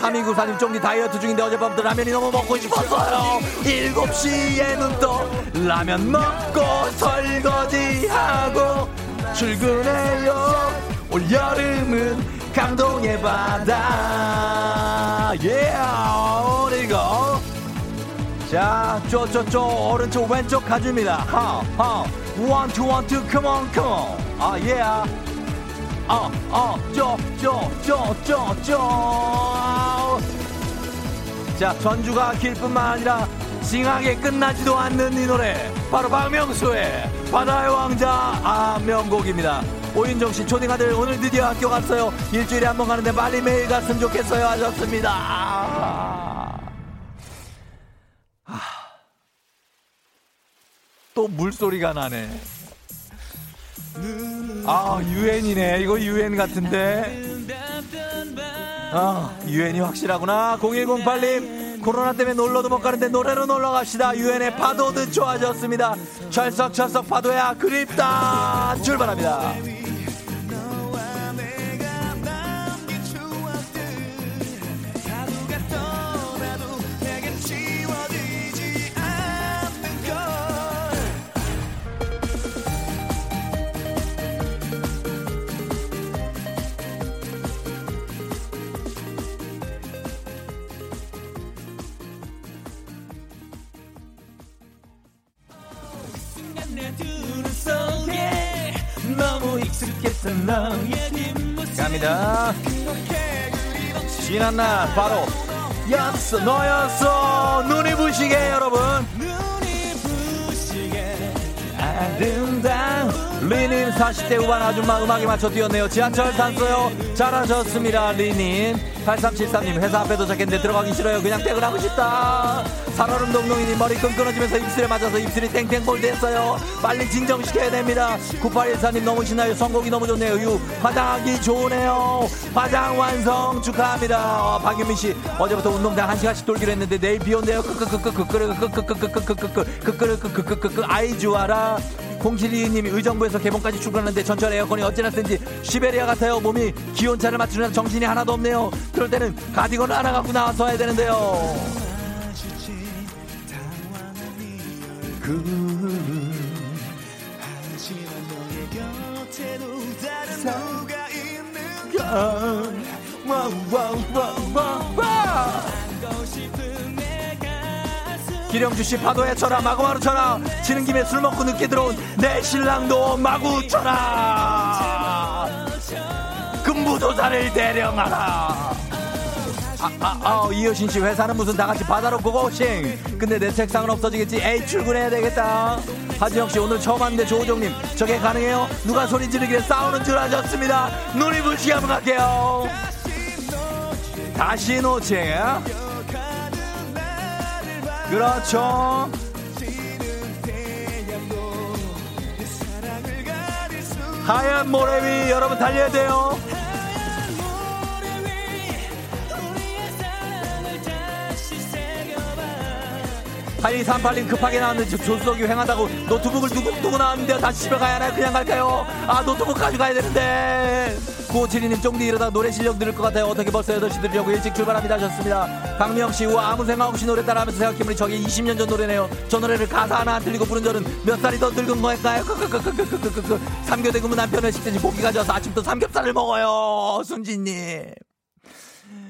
3294님 쫑디 다이어트 중인데 어젯밤부터 라면이 너무 먹고 싶었어요. 7시에는 또 라면 먹고 설거지하고 출근해요. 올여름은 감동의 바다. 예, 그리고 자, 쪼쪼쪼 오른쪽 왼쪽 가줍니다. 하하 원투 컴온 아예 쪼쪼쪼쪼쪼. 자 전주가 길 뿐만 아니라 싱하게 끝나지도 않는 이 노래 바로 박명수의 바다의 왕자. 아 명곡입니다. 오윤정씨 초딩 아들 오늘 드디어 학교 갔어요. 일주일에 한번 가는데 빨리 매일 갔으면 좋겠어요 하셨습니다. 또 물소리가 나네. 아 UN이네. 이거 UN 같은데. 아 UN이 확실하구나. 0108님 코로나 때문에 놀러도 못 가는데 노래로 놀러 갑시다. UN의 파도 듣죠 하셨습니다. 철썩철썩 파도야 그립다. 출발합니다. 갑니다. 지난 날 바로 였어 너였어. 눈이 부시게 여러분 아름다운 리님 40대 후반 아줌마 음악에 맞춰 뛰었네요. 지하철 탔어요. 잘하셨습니다 리님. 8373님 회사 앞에 도착했는데 들어가기 싫어요. 그냥 퇴근하고 싶다. 살얼음 동동이님 머리끈 끊어지면서 입술에 맞아서 입술이 땡땡볼 됐어요. 빨리 진정시켜야 됩니다. 9814님 너무 신나요. 선곡이 너무 좋네요. 유 화장하기 좋으네요. 화장 완성 축하합니다. 박유민씨 어제부터 운동장 1시간씩 돌기로 했는데 내일 비온대요. 아이 좋아라. 0722님이 의정부에서 개봉까지 출근하는데 전철 에어컨이 어찌나 센지 시베리아 같아요. 몸이 기온차를 맞추느라 정신이 하나도 없네요. 그럴 때는 가디건 하나 갖고 나와서 해야 되는데요. 기령주씨 파도에 쳐라 마구마구 쳐라. 치는 김에 술 먹고 늦게 들어온 내 신랑도 마구 쳐라. 금부도사를 대령하라. 이효신씨 회사는 무슨 다같이 바다로 고고싱. 근데 내 책상은 없어지겠지. 에이 출근해야 되겠다. 하지영씨 오늘 처음 왔는데 조우종님 저게 가능해요? 누가 소리 지르길래 싸우는 줄 아셨습니다. 눈이 부시게 한번 갈게요. 다시 놓지. 그렇죠. 하얀 모래 위 여러분 달려야 돼요. 8238님 급하게 나왔는데 조수석이 휑하다고 노트북을 누구 두고 나왔는데요. 다시 집에 가야 하나요? 그냥 갈까요? 아, 노트북 가져가야 되는데. 9572님 쫑디 이러다 노래 실력 늘을 것 같아요. 어떻게 벌써 8시 들으려고 일찍 출발합니다 하셨습니다. 강명씨 우와 아무 생각 없이 노래 따라하면서 생각해보니 저게 20년 전 노래네요. 저 노래를 가사 하나 안 틀리고 부른 저는 몇 살이 더 늙은 거일까요? 삼교대 근무 남편을 식든지 고기 가져와서 아침부터 삼겹살을 먹어요. 순진님.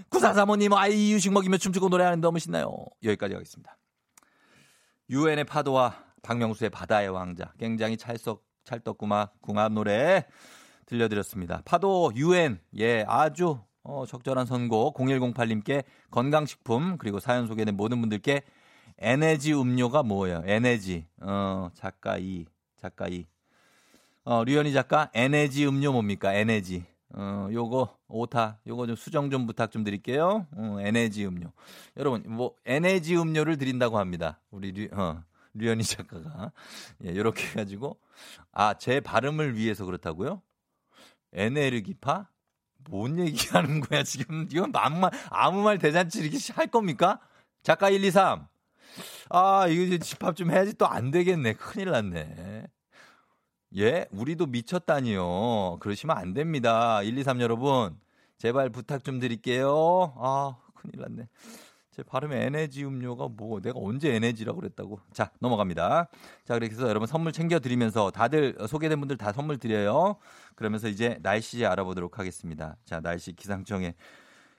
9435님 아이 이유식 먹이며 춤추고 노래하는데 너무 신나요. 여기까지 하겠습니다. UN의 파도와 박명수의 바다의 왕자. 굉장히 찰떡궁합 노래 들려드렸습니다. 파도 UN 예 아주 적절한 선곡. 0108님께 건강식품 그리고 사연 소개된 모든 분들께 에너지 음료가 뭐예요? 에너지 작가 이 류현이 작가 에너지 음료 뭡니까? 에너지 요거 오타 요거 좀 수정 좀 부탁 좀 드릴게요. 에너지 음료 여러분 뭐 에너지 음료를 드린다고 합니다. 우리 류현이 작가가 예 이렇게 해가지고 아 제 발음을 위해서 그렇다고요? 에네르기파? 뭔 얘기하는 거야 지금? 이건 아무 말 대잔치 이렇게 할 겁니까? 작가 1, 2, 3. 아 이거 집합 좀 해야지 또 안 되겠네. 큰일 났네. 예? 우리도 미쳤다니요. 그러시면 안 됩니다. 1, 2, 3 여러분 제발 부탁 좀 드릴게요. 아 큰일 났네. 제 발음에 에너지 음료가 뭐 내가 언제 에너지라고 그랬다고. 자 넘어갑니다. 자 그렇게 해서 여러분 선물 챙겨드리면서 다들 소개된 분들 다 선물 드려요. 그러면서 이제 날씨 알아보도록 하겠습니다. 자 날씨 기상청에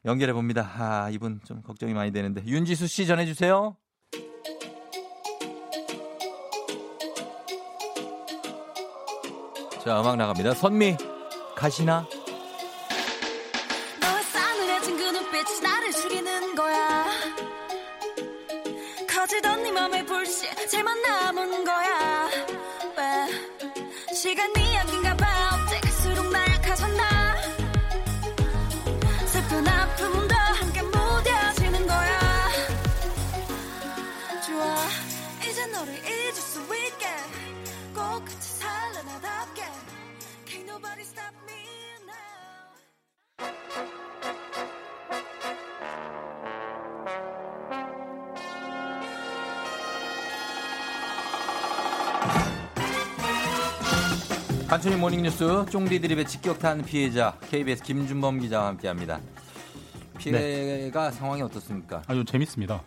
연결해봅니다. 아 이분 좀 걱정이 많이 되는데 윤지수 씨 전해주세요. 자 음악 나갑니다. 선미 가시나 간추린 모닝뉴스 쫑디드립의 직격탄 피해자 KBS 김준범 기자와 함께합니다. 피해가 네. 상황이 어떻습니까? 아주 재밌습니다.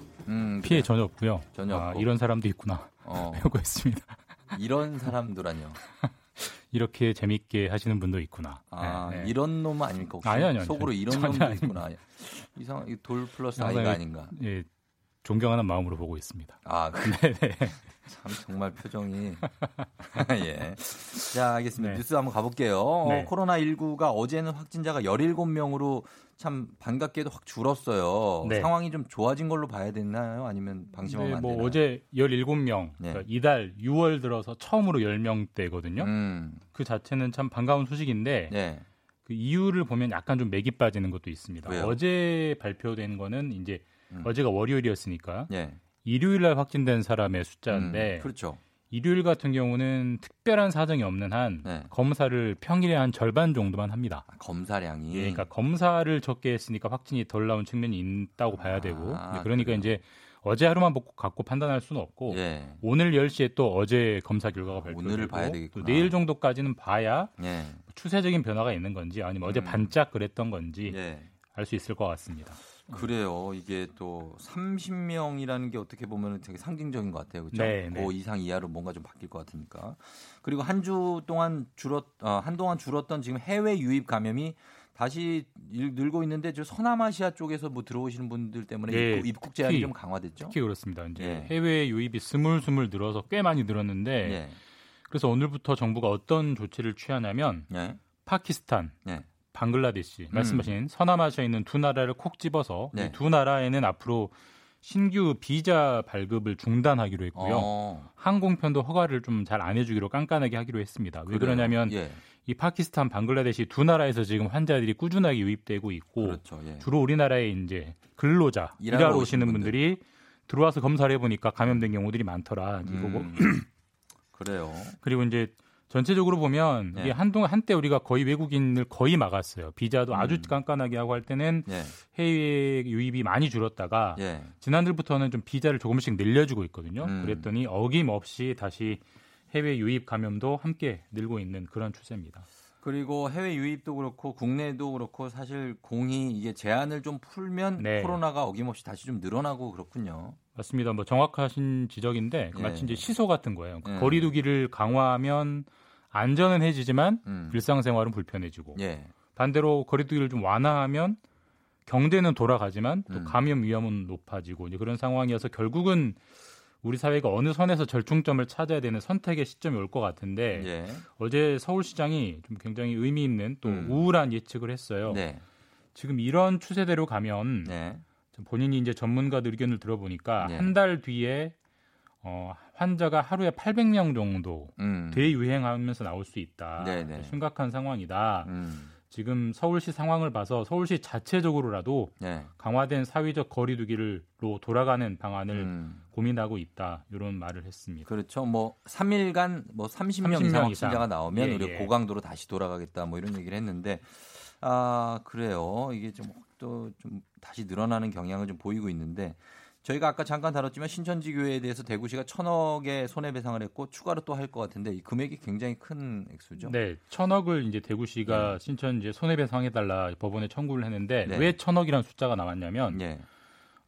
피해 전혀 없고요. 전혀 아, 없고. 이런 사람도 있구나 배우고 있습니다. 이런 사람도라뇨. 이렇게 재밌게 하시는 분도 있구나. 아 네, 네. 이런 놈은 아닐까? 아니요. 속으로 이런 놈도 있구나. 이상 돌 플러스 아이가 아닌가? 예, 존경하는 마음으로 보고 있습니다. 아 근데 참 정말 표정이 예. 자 알겠습니다. 네. 뉴스 한번 가볼게요. 네. 코로나19가 어제는 확진자가 17명으로 참 반갑게도 확 줄었어요. 네. 상황이 좀 좋아진 걸로 봐야 되나요? 아니면 방심하면 안 되나요? 뭐 어제 17명, 네. 그러니까 이달 6월 들어서 처음으로 10명대거든요. 그 자체는 참 반가운 소식인데 네. 그 이유를 보면 약간 좀 맥이 빠지는 것도 있습니다. 왜요? 어제 발표된 거는 이제 어제가 월요일이었으니까 네. 일요일날 확진된 사람의 숫자인데 그렇죠. 일요일 같은 경우는 특별한 사정이 없는 한 네. 검사를 평일에 한 절반 정도만 합니다. 아, 검사량이. 예, 그러니까 검사를 적게 했으니까 확진이 덜 나온 측면이 있다고 봐야 되고. 아, 그러니까 그래요. 이제 어제 하루만 갖고 판단할 수는 없고 예. 오늘 10시에 또 어제 검사 결과가 발표되고 또 내일 정도까지는 봐야 예. 추세적인 변화가 있는 건지 아니면 어제 반짝 그랬던 건지 예. 알 수 있을 것 같습니다. 그래요. 이게 또 30명이라는 게 어떻게 보면 되게 상징적인 것 같아요. 그렇죠? 네, 네. 그 이상 이하로 뭔가 좀 바뀔 것 같으니까. 그리고 한 주 동안 한동안 줄었던 지금 해외 유입 감염이 다시 늘고 있는데 저 서남아시아 쪽에서 뭐 들어오시는 분들 때문에 네, 입국 제한이 좀 강화됐죠? 특히 그렇습니다. 이제 네. 해외 유입이 스물스물 늘어서 꽤 많이 늘었는데 네. 그래서 오늘부터 정부가 어떤 조치를 취하냐면 네. 파키스탄 네. 방글라데시 말씀하신 서남아시아에 있는 두 나라를 콕 집어서 네. 이 두 나라에는 앞으로 신규 비자 발급을 중단하기로 했고요. 항공편도 허가를 좀 잘 안 해주기로 깐깐하게 하기로 했습니다. 왜 그러냐면 예. 이 파키스탄, 방글라데시 두 나라에서 지금 환자들이 꾸준하게 유입되고 있고 그렇죠. 예. 주로 우리나라에 이제 근로자, 일하러 오시는 분들이 들어와서 검사를 해보니까 감염된 경우들이 많더라. 이거 그래요. 그리고 이제 전체적으로 보면 이게 한동안 한때 우리가 거의 외국인을 거의 막았어요. 비자도 아주 깐깐하게 하고 할 때는 해외 유입이 많이 줄었다가 지난달부터는 좀 비자를 조금씩 늘려주고 있거든요. 그랬더니 어김없이 다시 해외 유입 감염도 함께 늘고 있는 그런 추세입니다. 그리고 해외 유입도 그렇고 국내도 그렇고 사실 공이 이게 제한을 좀 풀면 코로나가 어김없이 다시 좀 늘어나고 그렇군요. 맞습니다. 뭐 정확하신 지적인데 마치 이제 시소 같은 거예요. 그러니까 거리두기를 강화하면 안전은 해지지만 일상생활은 불편해지고 반대로 거리두기를 좀 완화하면 경제는 돌아가지만 또 감염 위험은 높아지고 이제 그런 상황이어서 결국은 우리 사회가 어느 선에서 절충점을 찾아야 되는 선택의 시점이 올 것 같은데 어제 서울시장이 좀 굉장히 의미 있는 또 우울한 예측을 했어요. 지금 이런 추세대로 가면 본인이 이제 전문가들 의견을 들어보니까 한 달 뒤에 환자가 하루에 800명 정도 대유행하면서 나올 수 있다. 심각한 상황이다. 지금 서울시 상황을 봐서 서울시 자체적으로라도 강화된 사회적 거리두기로 돌아가는 방안을 고민하고 있다. 이런 말을 했습니다. 그렇죠. 뭐 3일간 뭐 30명 이상 확진자가 나오면 우리 고강도로 다시 돌아가겠다. 뭐 이런 얘기를 했는데 아 그래요. 이게 좀 또 좀 다시 늘어나는 경향을 좀 보이고 있는데. 저희가 아까 잠깐 다뤘지만 신천지 교회에 대해서 대구시가 1,000억의 손해배상을 했고 추가로 또 할 것 같은데 이 금액이 굉장히 큰 액수죠. 네, 1,000억을 이제 대구시가 신천지에 손해배상해달라 법원에 청구를 했는데 왜 1,000억이라는 숫자가 나왔냐면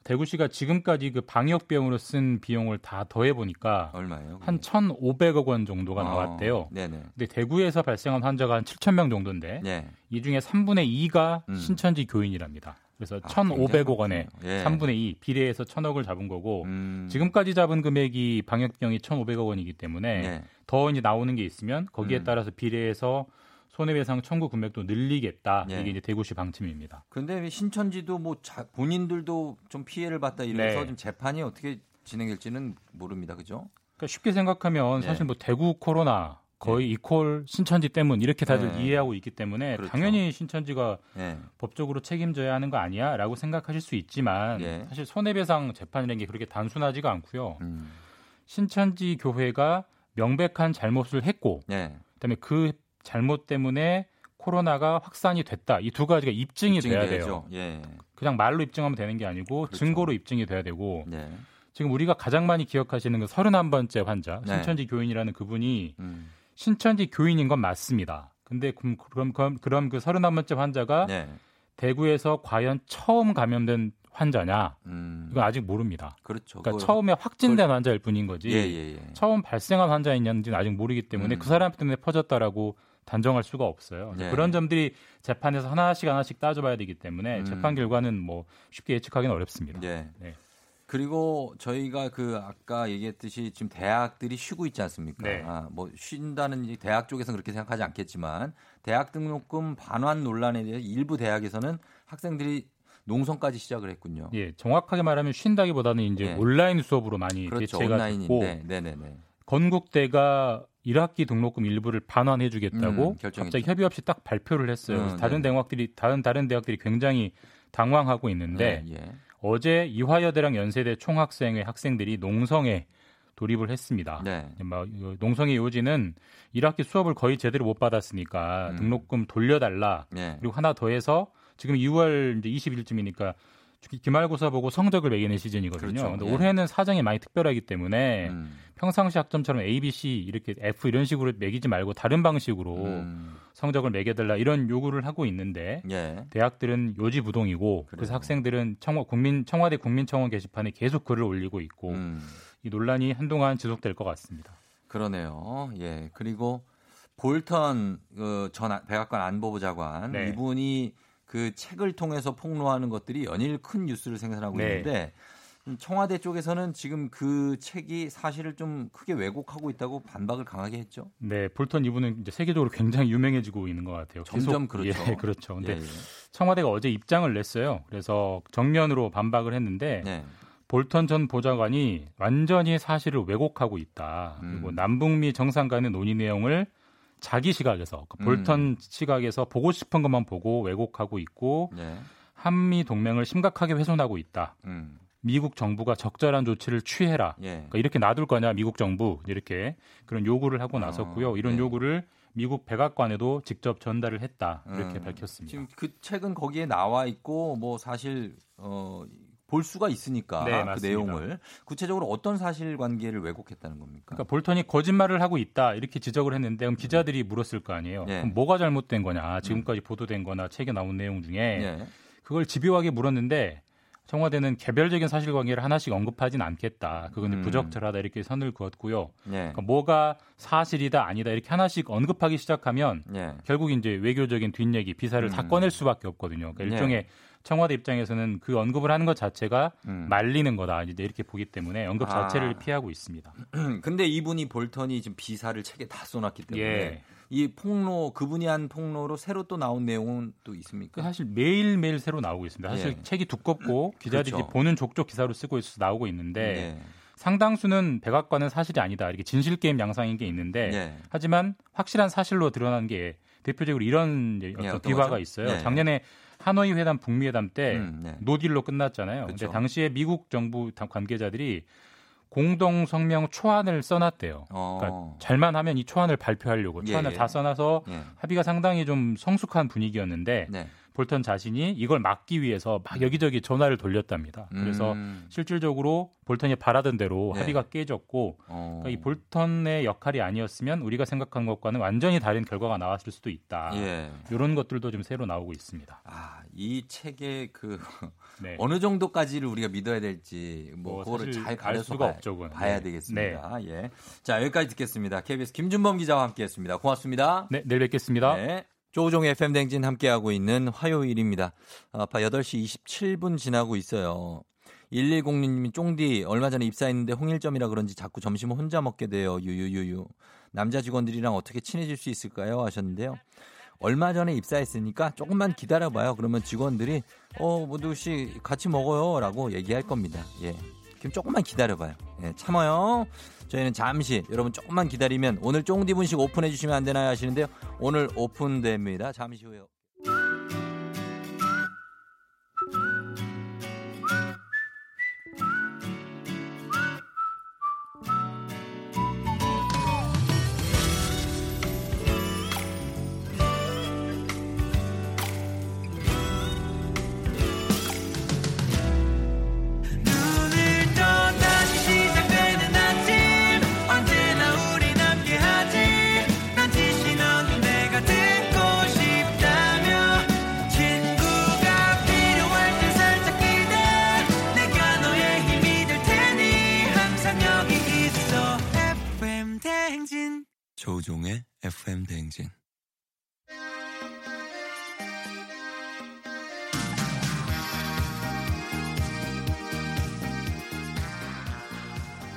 대구시가 지금까지 그 방역 비용으로 쓴 비용을 다 더해 보니까 얼마예요? 한 1,500억 원 정도가 나왔대요. 근데 대구에서 발생한 환자가 한 7,000명 정도인데 이 중에 3분의 2가 신천지 교인이랍니다. 그래서 1,500억 원에 3분의 2 비례해서 1,000억을 잡은 거고 지금까지 잡은 금액이 방역비용이 1,500억 원이기 때문에 더 이제 나오는 게 있으면 거기에 따라서 비례해서 손해배상 청구 금액도 늘리겠다. 이게 이제 대구시 방침입니다. 그런데 신천지도 뭐 본인들도 좀 피해를 봤다 이러면서 지금 재판이 어떻게 진행될지는 모릅니다. 그죠? 그러니까 쉽게 생각하면 사실 뭐 대구 코로나 거의 이퀄 신천지 때문 이렇게 다들 이해하고 있기 때문에 당연히 신천지가 법적으로 책임져야 하는 거 아니야? 라고 생각하실 수 있지만 사실 손해배상 재판이라는 게 그렇게 단순하지가 않고요. 신천지 교회가 명백한 잘못을 했고 그다음에 그 잘못 때문에 코로나가 확산이 됐다. 이 두 가지가 입증이 돼야 돼요. 그냥 말로 입증하면 되는 게 아니고 증거로 입증이 돼야 되고 지금 우리가 가장 많이 기억하시는 그 31번째 환자 신천지 교인이라는 그분이 신천지 교인인 건 맞습니다. 근데 그럼 그 31번째 환자가 대구에서 과연 처음 감염된 환자냐? 이건 아직 모릅니다. 그렇죠. 그러니까 처음에 확진된 환자일 뿐인 거지. 처음 발생한 환자였는지는 아직 모르기 때문에 그 사람 때문에 퍼졌다라고 단정할 수가 없어요. 그런 점들이 재판에서 하나씩 따져봐야 되기 때문에 재판 결과는 뭐 쉽게 예측하기는 어렵습니다. 그리고 저희가 그 아까 얘기했듯이 지금 대학들이 쉬고 있지 않습니까? 아, 뭐 쉰다는 대학 쪽에서는 그렇게 생각하지 않겠지만 대학 등록금 반환 논란에 대해서 일부 대학에서는 학생들이 농성까지 시작을 했군요. 예, 정확하게 말하면 쉰다기보다는 이제 온라인 수업으로 많이 대체가 됐고 건국대가 1학기 등록금 일부를 반환해주겠다고 갑자기 협의 없이 딱 발표를 했어요. 다른 대학들이 굉장히 당황하고 있는데. 어제 이화여대랑 연세대 총학생회 학생들이 농성에 돌입을 했습니다. 농성의 요지는 1학기 수업을 거의 제대로 못 받았으니까 등록금 돌려달라. 그리고 하나 더해서 지금 6월 20일쯤이니까 기말고사 보고 성적을 매기는 시즌이거든요. 근데 올해는 사정이 많이 특별하기 때문에 평상시 학점처럼 A, B, C 이렇게 F 이런 식으로 매기지 말고 다른 방식으로 성적을 매겨달라 이런 요구를 하고 있는데 대학들은 요지부동이고 그래서 학생들은 청와대 국민청원 게시판에 계속 글을 올리고 있고 이 논란이 한동안 지속될 것 같습니다. 그러네요. 그리고 볼턴 전 백악관 안보부장관 이분이 그 책을 통해서 폭로하는 것들이 연일 큰 뉴스를 생산하고 있는데 청와대 쪽에서는 지금 그 책이 사실을 좀 크게 왜곡하고 있다고 반박을 강하게 했죠. 네, 볼턴 이분은 이제 세계적으로 굉장히 유명해지고 있는 것 같아요. 점점 계속, 그렇죠. 그렇죠. 근데 청와대가 어제 입장을 냈어요. 그래서 정면으로 반박을 했는데 볼턴 전 보좌관이 완전히 사실을 왜곡하고 있다. 그리고 남북미 정상 간의 논의 내용을 자기 시각에서 볼턴 시각에서 보고 싶은 것만 보고 왜곡하고 있고 한미 동맹을 심각하게 훼손하고 있다. 미국 정부가 적절한 조치를 취해라. 예. 그러니까 이렇게 놔둘 거냐 미국 정부 이렇게 그런 요구를 하고 나섰고요. 이런 요구를 미국 백악관에도 직접 전달을 했다 이렇게 밝혔습니다. 지금 그 책은 거기에 나와 있고 뭐 사실 볼 수가 있으니까 네, 그 내용을 구체적으로 어떤 사실관계를 왜곡했다는 겁니까? 그러니까 볼턴이 거짓말을 하고 있다 이렇게 지적을 했는데 그럼 기자들이 물었을 거 아니에요. 네. 그럼 뭐가 잘못된 거냐 지금까지 보도된 거나 책에 나온 내용 중에 네. 그걸 집요하게 물었는데 청와대는 개별적인 사실관계를 하나씩 언급하진 않겠다. 그건 부적절하다 이렇게 선을 그었고요. 예. 그러니까 뭐가 사실이다 아니다 이렇게 하나씩 언급하기 시작하면 예. 결국 이제 외교적인 뒷얘기 비사를 다 꺼낼 수밖에 없거든요. 그러니까 예. 일종의 청와대 입장에서는 그 언급을 하는 것 자체가 말리는 거다 이제 이렇게 보기 때문에 언급 자체를 피하고 있습니다. 근데 이분이 볼턴이 지금 비사를 책에 다 써놨기 때문에. 예. 이 폭로 그분이 한 폭로로 새로 또 나온 내용은 또 있습니까? 사실 매일매일 새로 나오고 있습니다. 사실 예. 책이 두껍고 기자들이 그렇죠. 보는 족족 기사로 쓰고 있어서 나오고 있는데 예. 상당수는 백악관은 사실이 아니다. 이렇게 진실 게임 양상인 게 있는데 예. 하지만 확실한 사실로 드러난 게 대표적으로 이런 어떤 비화가 있어요. 예. 작년에 하노이 회담 북미 회담 때 노딜로 끝났잖아요. 그런데 그렇죠. 당시에 미국 정부 관계자들이 공동 성명 초안을 써놨대요. 그러니까 잘만 하면 이 초안을 발표하려고 초안을 다 써놔서 합의가 상당히 좀 성숙한 분위기였는데 볼턴 자신이 이걸 막기 위해서 막 여기저기 전화를 돌렸답니다. 그래서 실질적으로 볼턴이 바라던 대로 합의가 깨졌고 그러니까 이 볼턴의 역할이 아니었으면 우리가 생각한 것과는 완전히 다른 결과가 나왔을 수도 있다. 이런 것들도 좀 새로 나오고 있습니다. 이 책의 그 어느 정도까지를 우리가 믿어야 될지 뭐 그거를 잘 가려서 봐야 되겠습니다. 예. 자, 여기까지 듣겠습니다. KBS 김준범 기자와 함께했습니다. 고맙습니다. 네, 내일 뵙겠습니다. 네. 조우종의 FM 댕진 함께하고 있는 화요일입니다. 8시 27분 지나고 있어요. 1106님이 쫑디 얼마 전에 입사했는데 홍일점이라 그런지 자꾸 점심을 혼자 먹게 돼요. 유유유유. 남자 직원들이랑 어떻게 친해질 수 있을까요? 하셨는데요. 얼마 전에 입사했으니까 조금만 기다려봐요. 그러면 직원들이 모두씩 같이 먹어요 라고 얘기할 겁니다. 예. 그럼 조금만 기다려봐요. 예, 참아요. 저희는 잠시 여러분 조금만 기다리면 오늘 쫑디 분식 오픈해 주시면 안 되나요 하시는데요. 오늘 오픈됩니다. 잠시 후에요. 조우종의 FM 대행진.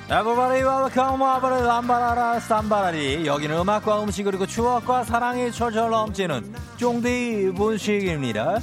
Everybody welcome, everybody 람바라라 쌈바라리. 여기는 음악과 음식 그리고 추억과 사랑이 철철 넘치는 쫑디 분식입니다.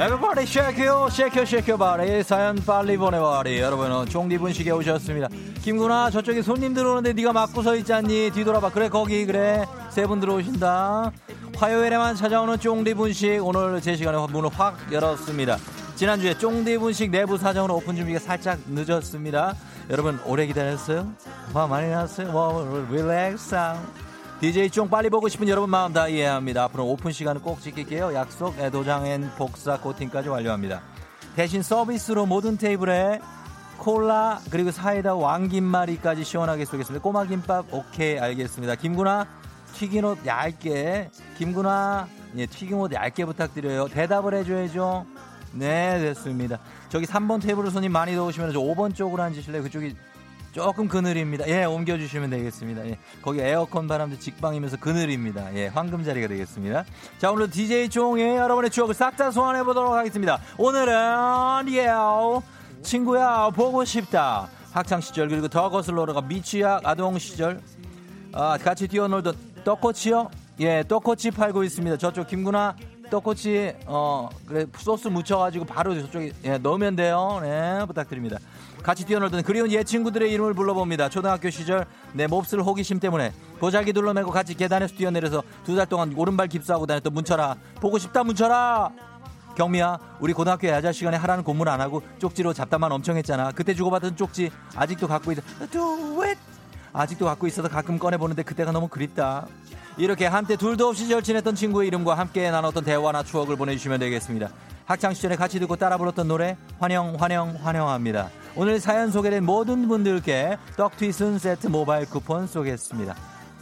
Everybody shake you, shake you, shake your body. 사연 빨리 보내와리. 여러분, 종디 분식에 오셨습니다. 김구나, 저쪽에 손님 들어오는데 네가 막고 서 있잖니. 뒤돌아봐. 그래, 거기 그래. 세 분 들어오신다. 화요일에만 찾아오는 종디 분식. 오늘 제 시간에 문을 확 열었습니다. 지난주에 종디 분식 내부 사정으로 오픈 준비가 살짝 늦었습니다. 여러분, 오래 기다렸어요? 화 많이 났어요? 릴렉스. DJ 쫑 빨리 보고 싶은 여러분 마음 다 이해합니다. 앞으로 오픈 시간은 꼭 지킬게요. 약속, 애도장엔 복사, 코팅까지 완료합니다. 대신 서비스로 모든 테이블에 콜라 그리고 사이다 왕김말이까지 시원하게 쏘겠습니다. 꼬마김밥 오케이 알겠습니다. 김구나 튀김옷 얇게 김구나 예, 튀김옷 얇게 부탁드려요. 대답을 해줘야죠. 네 됐습니다. 저기 3번 테이블로 손님 많이 들어오시면 저 5번 쪽으로 앉으실래요? 그쪽이 조금 그늘입니다. 예, 옮겨주시면 되겠습니다. 예, 거기 에어컨 바람도 직방이면서 그늘입니다. 예, 황금 자리가 되겠습니다. 자, 오늘 DJ 종의 여러분의 추억을 싹 다 소환해 보도록 하겠습니다. 오늘은 친구야 보고 싶다. 학창 시절 그리고 더 거슬러 올라가 미취학 아동 시절 같이 뛰어놀던 떡꼬치요. 예, 떡꼬치 팔고 있습니다. 저쪽 김구나 떡꼬치 그래 소스 묻혀가지고 바로 저쪽에 넣으면 돼요. 네, 부탁드립니다. 같이 뛰어놀던 그리운 옛 친구들의 이름을 불러봅니다. 초등학교 시절 내 몹쓸 호기심 때문에 보자기 둘러매고 같이 계단에서 뛰어내려서 두 달 동안 오른발 깁스하고 다녔던 문철아. 보고 싶다 문철아. 경미야, 우리 고등학교 야자 시간에 하라는 공부는 안 하고 쪽지로 잡담만 엄청 했잖아. 그때 주고받은 쪽지 아직도 갖고 있어. 아직도 갖고 있어서 가끔 꺼내보는데 그때가 너무 그립다. 이렇게 한때 둘도 없이 절친했던 친구의 이름과 함께 나눴던 대화나 추억을 보내주시면 되겠습니다. 학창시절에 같이 듣고 따라 불렀던 노래 환영합니다. 오늘 사연 소개된 모든 분들께 떡튀순 세트 모바일 쿠폰 쏘겠습니다.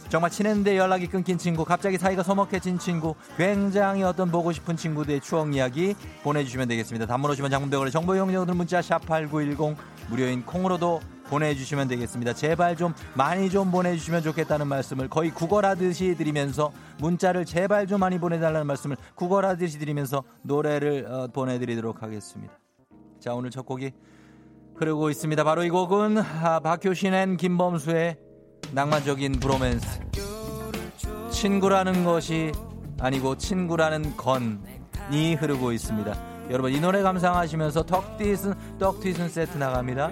정말 친했는데 연락이 끊긴 친구, 갑자기 사이가 서먹해진 친구, 굉장히 어떤 보고 싶은 친구들의 추억 이야기 보내주시면 되겠습니다. 단문 오시면 장문병원의 정보 이용료들 문자 샵8910 무료인 콩으로도 보내주시면 되겠습니다. 제발 좀 많이 좀 보내주시면 좋겠다는 말씀을 거의 구걸하듯이 드리면서, 문자를 제발 좀 많이 보내달라는 말씀을 구걸하듯이 드리면서 노래를 보내드리도록 하겠습니다. 자, 오늘 첫 곡이 흐르고 있습니다. 바로 이 곡은 박효신 앤 김범수의 낭만적인 브로맨스. 친구라는 것이 아니고 친구라는 건이 흐르고 있습니다. 여러분 이 노래 감상하시면서 떡튀순 세트 나갑니다.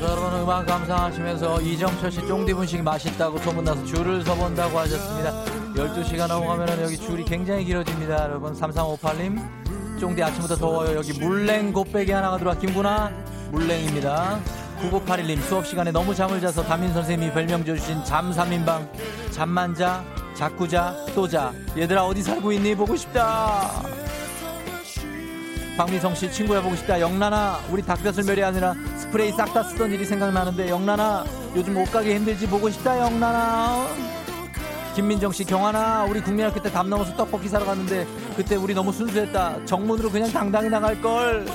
여러분 음악 감상하시면서 이정철씨 쫑디분식 맛있다고 소문나서 줄을 서본다고 하셨습니다. 12시가 넘어가면 여기 줄이 굉장히 길어집니다. 여러분 3358님 쫑디 아침부터 더워요. 여기 물냉 곱빼기 하나가 들어와. 김구나 물냉입니다. 9981님 수업시간에 너무 잠을 자서 담임선생님이 별명 지어주신 잠 3인방. 잠만 자, 자꾸 자, 또 자. 얘들아 어디 살고 있니? 보고 싶다. 박미성씨 친구야 보고 싶다. 영란아 우리 닭볕을 멸해하느라 스프레이 싹 다 쓰던 일이 생각나는데 영란아 요즘 옷가게 힘들지? 보고 싶다 영란아. 김민정씨 경환아 우리 국민학교 때 담 넘어서 떡볶이 사러 갔는데 그때 우리 너무 순수했다. 정문으로 그냥 당당히 나갈걸.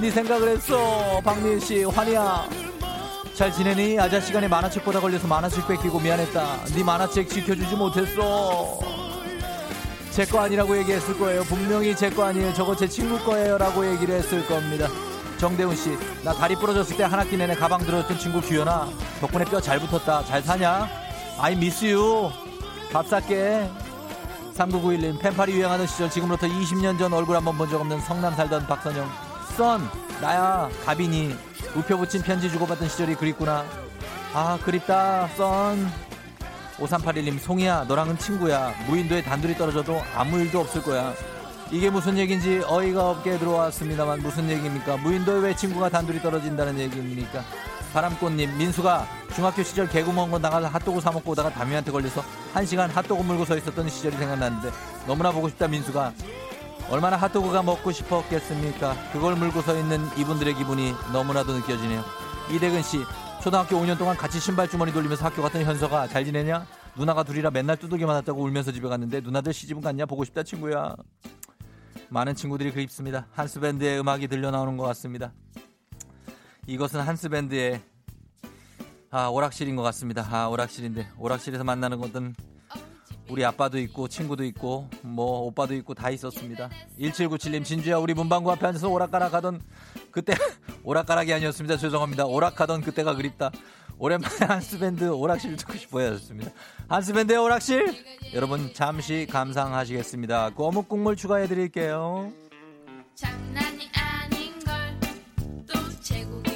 네 생각을 했어. 박미일씨 환희야 잘 지내니? 아자 시간에 만화책 보다 걸려서 만화책 뺏기고 미안했다. 네 만화책 지켜주지 못했어. 제 거 아니라고 얘기했을 거예요. 분명히 제 거 아니에요. 저거 제 친구 거예요 라고 얘기를 했을 겁니다. 정대훈씨 나 다리 부러졌을 때 한 학기 내내 가방 들어줬던 친구 규현아 덕분에 뼈 잘 붙었다. 잘 사냐? I miss you. 밥 살게. 3991님 펜팔이 유행하는 시절 지금부터 20년 전 얼굴 한번 본 적 없는 성남 살던 박선영. 썬 나야 가빈이 우표 붙인 편지 주고받던 시절이 그립구나. 아 그립다 썬. 5381님 송이야 너랑은 친구야. 무인도에 단둘이 떨어져도 아무 일도 없을 거야. 이게 무슨 얘기인지 어이가 없게 들어왔습니다만 무슨 얘기입니까? 무인도에 왜 친구가 단둘이 떨어진다는 얘기입니까? 바람꽃님 민수가 중학교 시절 개구멍 건너가서 핫도그 사 먹고 오다가 담임한테 걸려서 1시간 핫도그 물고 서 있었던 시절이 생각나는데 너무나 보고 싶다. 민수가 얼마나 핫도그가 먹고 싶었겠습니까? 그걸 물고 서 있는 이분들의 기분이 너무나도 느껴지네요. 이대근씨 초등학교 5년 동안 같이 신발 주머니 돌리면서 학교 갔던 현서가 잘 지내냐? 누나가 둘이라 맨날 두들겨 맞았다고 울면서 집에 갔는데 누나들 시집은 갔냐? 보고 싶다 친구야. 많은 친구들이 그립습니다. 한스밴드의 음악이 들려나오는 것 같습니다. 이것은 한스밴드의 오락실인 것 같습니다. 오락실인데 오락실에서 만나는 것은 우리 아빠도 있고 친구도 있고 뭐 오빠도 있고 다 있었습니다. 1797님 진주야 우리 문방구 앞에 앉아서 오락가락 하던 그때 오락가락이 아니었습니다. 죄송합니다. 오락하던 그때가 그립다. 오랜만에 한스밴드 오락실 듣고 싶어요 하셨습니다. 한스밴드의 오락실 여러분 잠시 감상하시겠습니다. 어묵 국물 추가해드릴게요. 장난이 아닌걸 또 제국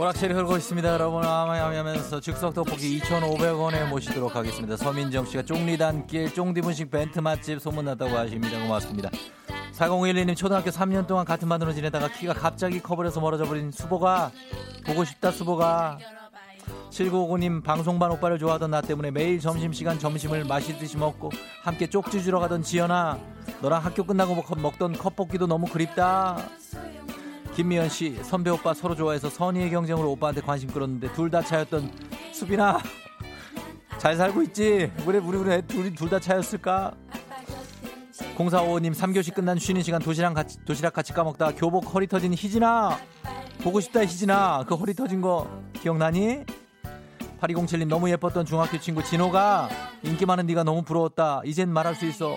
오락실이 흐르고 있습니다. 여러분 아마야하면서 즉석 떡볶이 2,500원에 모시도록 하겠습니다. 서민정씨가 쫑리단길 쫑디분식 벤트 맛집 소문났다고 하십니다. 고맙습니다. 4012님 초등학교 3년 동안 같은 반으로 지내다가 키가 갑자기 커버려서 멀어져버린 수보가 보고 싶다. 수보가 7959님 방송반 오빠를 좋아하던 나 때문에 매일 점심시간 점심을 마시듯이 먹고 함께 쪽지 주러 가던 지연아, 너랑 학교 끝나고 먹던 컵볶이도 너무 그립다. 김미연씨, 선배 오빠 서로 좋아해서 선의의 경쟁으로 오빠한테 관심 끌었는데 둘 다 차였던 수빈아 잘 살고 있지? 왜 우리 둘 다 차였을까? 0455님 3교시 끝난 쉬는 시간 도시락 같이 까먹다 교복 허리 터진 희진아 보고 싶다. 희진아 그 허리 터진 거 기억나니? 8207님 너무 예뻤던 중학교 친구 진호가 인기 많은 네가 너무 부러웠다. 이젠 말할 수 있어.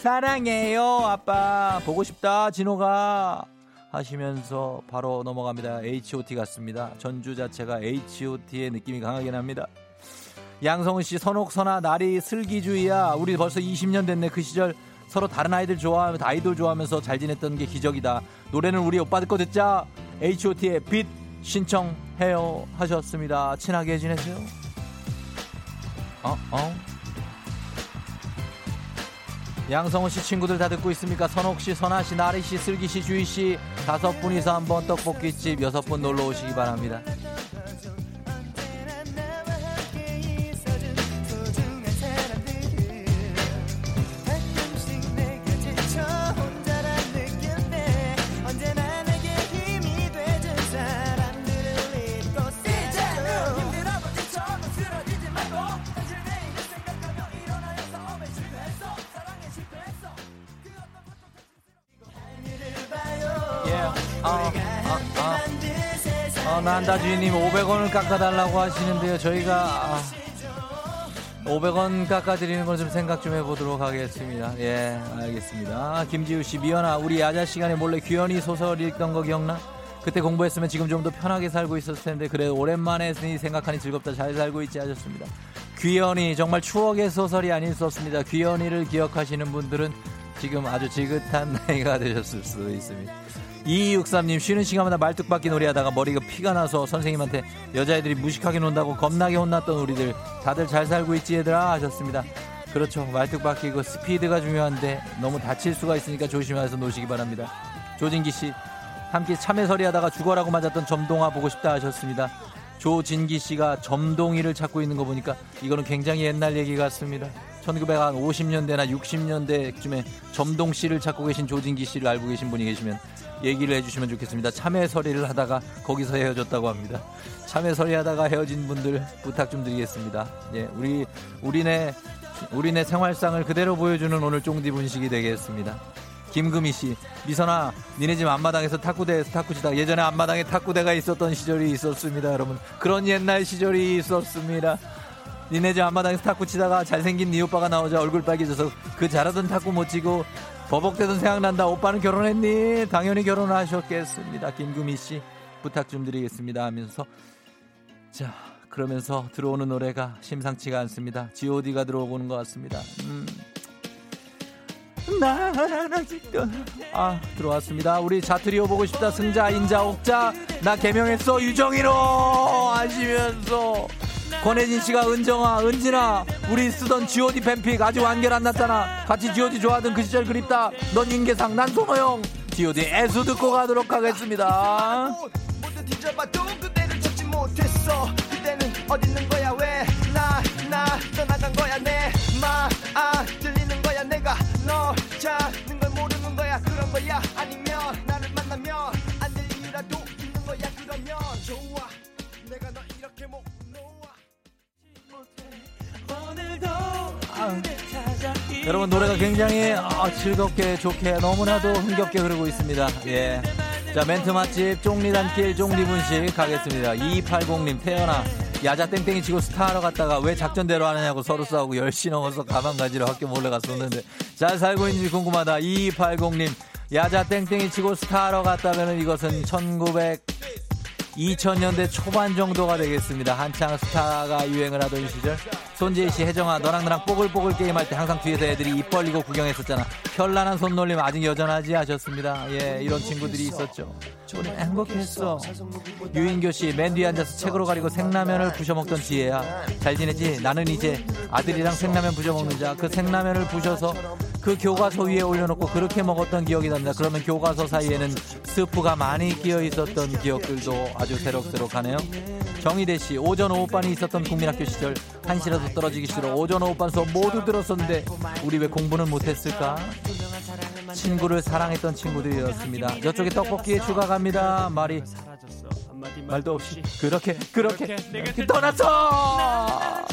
사랑해요 아빠 보고 싶다 진호가 하시면서 바로 넘어갑니다. H.O.T 같습니다. 전주 자체가 H.O.T의 느낌이 강하게 납니다. 양성은씨 선옥선아 날이 슬기주의야. 우리 벌써 20년 됐네. 그 시절 서로 다른 아이돌 좋아하면서 잘 지냈던 게 기적이다. 노래는 우리 오빠들 거 듣자. H.O.T의 빛 신청해요 하셨습니다. 친하게 지내세요. 양성훈씨 친구들 다 듣고 있습니까? 선옥씨, 선아씨, 나리씨, 슬기씨, 주희씨 5분이서 한번 떡볶이집 6분 놀러오시기 바랍니다. 난다 주인님 500원을 깎아달라고 하시는데요. 저희가 500원 깎아드리는 걸 좀 생각 좀 해보도록 하겠습니다. 예, 알겠습니다. 김지우씨 미연아 우리 야자 시간에 몰래 류현이 소설 읽던 거 기억나? 그때 공부했으면 지금 좀 더 편하게 살고 있었을 텐데 그래 오랜만에 했으니 생각하니 즐겁다. 잘 살고 있지 하셨습니다. 류현이 정말 추억의 소설이 아닐 수 없습니다. 류현이를 기억하시는 분들은 지금 아주 지긋한 나이가 되셨을 수도 있습니다. 2263님 쉬는 시간마다 말뚝박기 놀이하다가 머리가 피가 나서 선생님한테 여자애들이 무식하게 논다고 겁나게 혼났던 우리들 다들 잘 살고 있지 얘들아 하셨습니다. 그렇죠. 말뚝박기 이거 스피드가 중요한데 너무 다칠 수가 있으니까 조심해서 노시기 바랍니다. 조진기씨 함께 참외서리하다가 죽어라고 맞았던 점동아 보고 싶다 하셨습니다. 조진기씨가 점동이를 찾고 있는 거 보니까 이거는 굉장히 옛날 얘기 같습니다. 1950년대나 60년대쯤에 점동씨를 찾고 계신 조진기씨를 알고 계신 분이 계시면 얘기를 해주시면 좋겠습니다. 참외서리를 하다가 거기서 헤어졌다고 합니다. 참외서리 하다가 헤어진 분들 부탁 좀 드리겠습니다. 예, 우리네 생활상을 그대로 보여주는 오늘 쫑디 분식이 되겠습니다. 김금희씨 미선아 니네 집 앞마당에서 탁구대에서 탁구치다. 예전에 앞마당에 탁구대가 있었던 시절이 있었습니다. 여러분 그런 옛날 시절이 있었습니다. 니네 집 앞마당에서 탁구치다가 잘생긴 니 오빠가 나오자 얼굴 빨개져서 그 잘하던 탁구 못치고 버벅대던 생각난다. 오빠는 결혼했니? 당연히 결혼하셨겠습니다. 김금희씨 부탁 좀 드리겠습니다 하면서 자 그러면서 들어오는 노래가 심상치가 않습니다. G.O.D가 들어오는 것 같습니다. 아 들어왔습니다. 우리 자트리오 보고 싶다. 승자 인자 옥자 나 개명했어 유정이로 하시면서 권혜진씨가 은정아 은진아 우리 쓰던 G.O.D 팬픽 아직 완결 안 났잖아. 같이 G.O.D 좋아하던 그 시절 그립다. 넌 인계상 난 소노형 G.O.D 애수 듣고 가도록 하겠습니다. 모두 뒤져봐도 그대를 찾지 못했어. 그대는 어딨는 거야 왜 나 떠나간 거야 내 마 들리는 거야 내가 너 찾는 걸 모르는 거야. 그런 거야 아니면 나를 만나면 안 될 이유라도 있는 거야. 그러면 좋아 내가 너 이렇게 못 여러분 노래가 굉장히 즐겁게 좋게 너무나도 흥겹게 흐르고 있습니다. 예, 자 멘트 맛집 쫑리단길 쫑리분식 가겠습니다. 2280님 태연아 야자 땡땡이 치고 스타하러 갔다가 왜 작전대로 하느냐고 서로 싸우고 10시 넘어서 가방 가지러 학교 몰래 갔었는데 잘 살고 있는지 궁금하다. 2280님 야자 땡땡이 치고 스타하러 갔다면 이것은 2000년대 초반 정도가 되겠습니다. 한창 스타가 유행을 하던 시절 손재희씨 혜정아 너랑 뽀글뽀글 게임할 때 항상 뒤에서 애들이 입 벌리고 구경했었잖아. 현란한 손놀림 아직 여전하지 하셨습니다. 예, 이런 친구들이 있었죠. 오늘 행복했어. 유인교씨 맨 뒤에 앉아서 책으로 가리고 생라면을 부셔먹던 지혜야 잘 지내지? 나는 이제 아들이랑 생라면 부셔먹는 자. 그 생라면을 부셔서 그 교과서 위에 올려놓고 그렇게 먹었던 기억이 납니다. 그러면 교과서 사이에는 스프가 많이 끼어 있었던 기억들도 아주 새록새록하네요. 정희대씨, 오전 오후반이 있었던 국민학교 시절 한시라도 떨어지기 싫어 오전 오후반 수업 모두 들었었는데 우리 왜 공부는 못했을까? 친구를 사랑했던 친구들이었습니다. 저쪽에 떡볶이에 추가 갑니다. 말도 없이 그렇게 떠났어.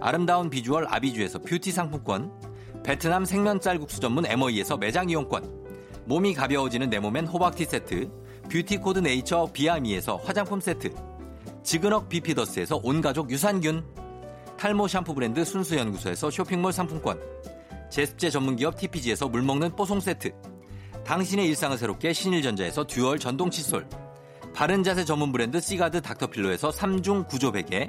아름다운 비주얼 아비주에서 뷰티 상품권. 베트남 생면 짤국수 전문 MOE에서 매장 이용권. 몸이 가벼워지는 내 몸엔 호박티 세트. 뷰티 코드 네이처 비아미에서 화장품 세트. 지그넉 비피더스에서 온가족 유산균. 탈모 샴푸 브랜드 순수연구소에서 쇼핑몰 상품권. 제습제 전문기업 TPG에서 물먹는 뽀송 세트, 당신의 일상을 새롭게 신일전자에서 듀얼 전동 칫솔, 바른자세 전문 브랜드 시가드 닥터필로에서 3중 구조 베개,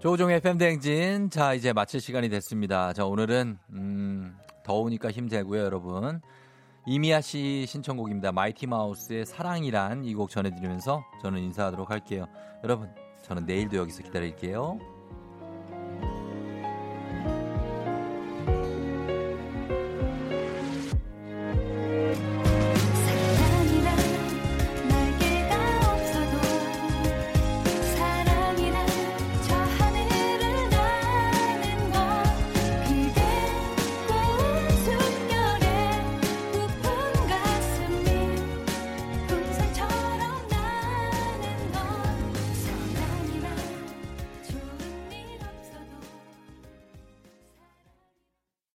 조우종의 FM 대행진. 자, 이제 마칠 시간이 됐습니다. 자, 오늘은 더우니까 힘내고요, 여러분. 이미아 씨 신청곡입니다. 마이티 마우스의 사랑이란, 이 곡 전해드리면서 저는 인사하도록 할게요. 여러분, 저는 내일도 여기서 기다릴게요.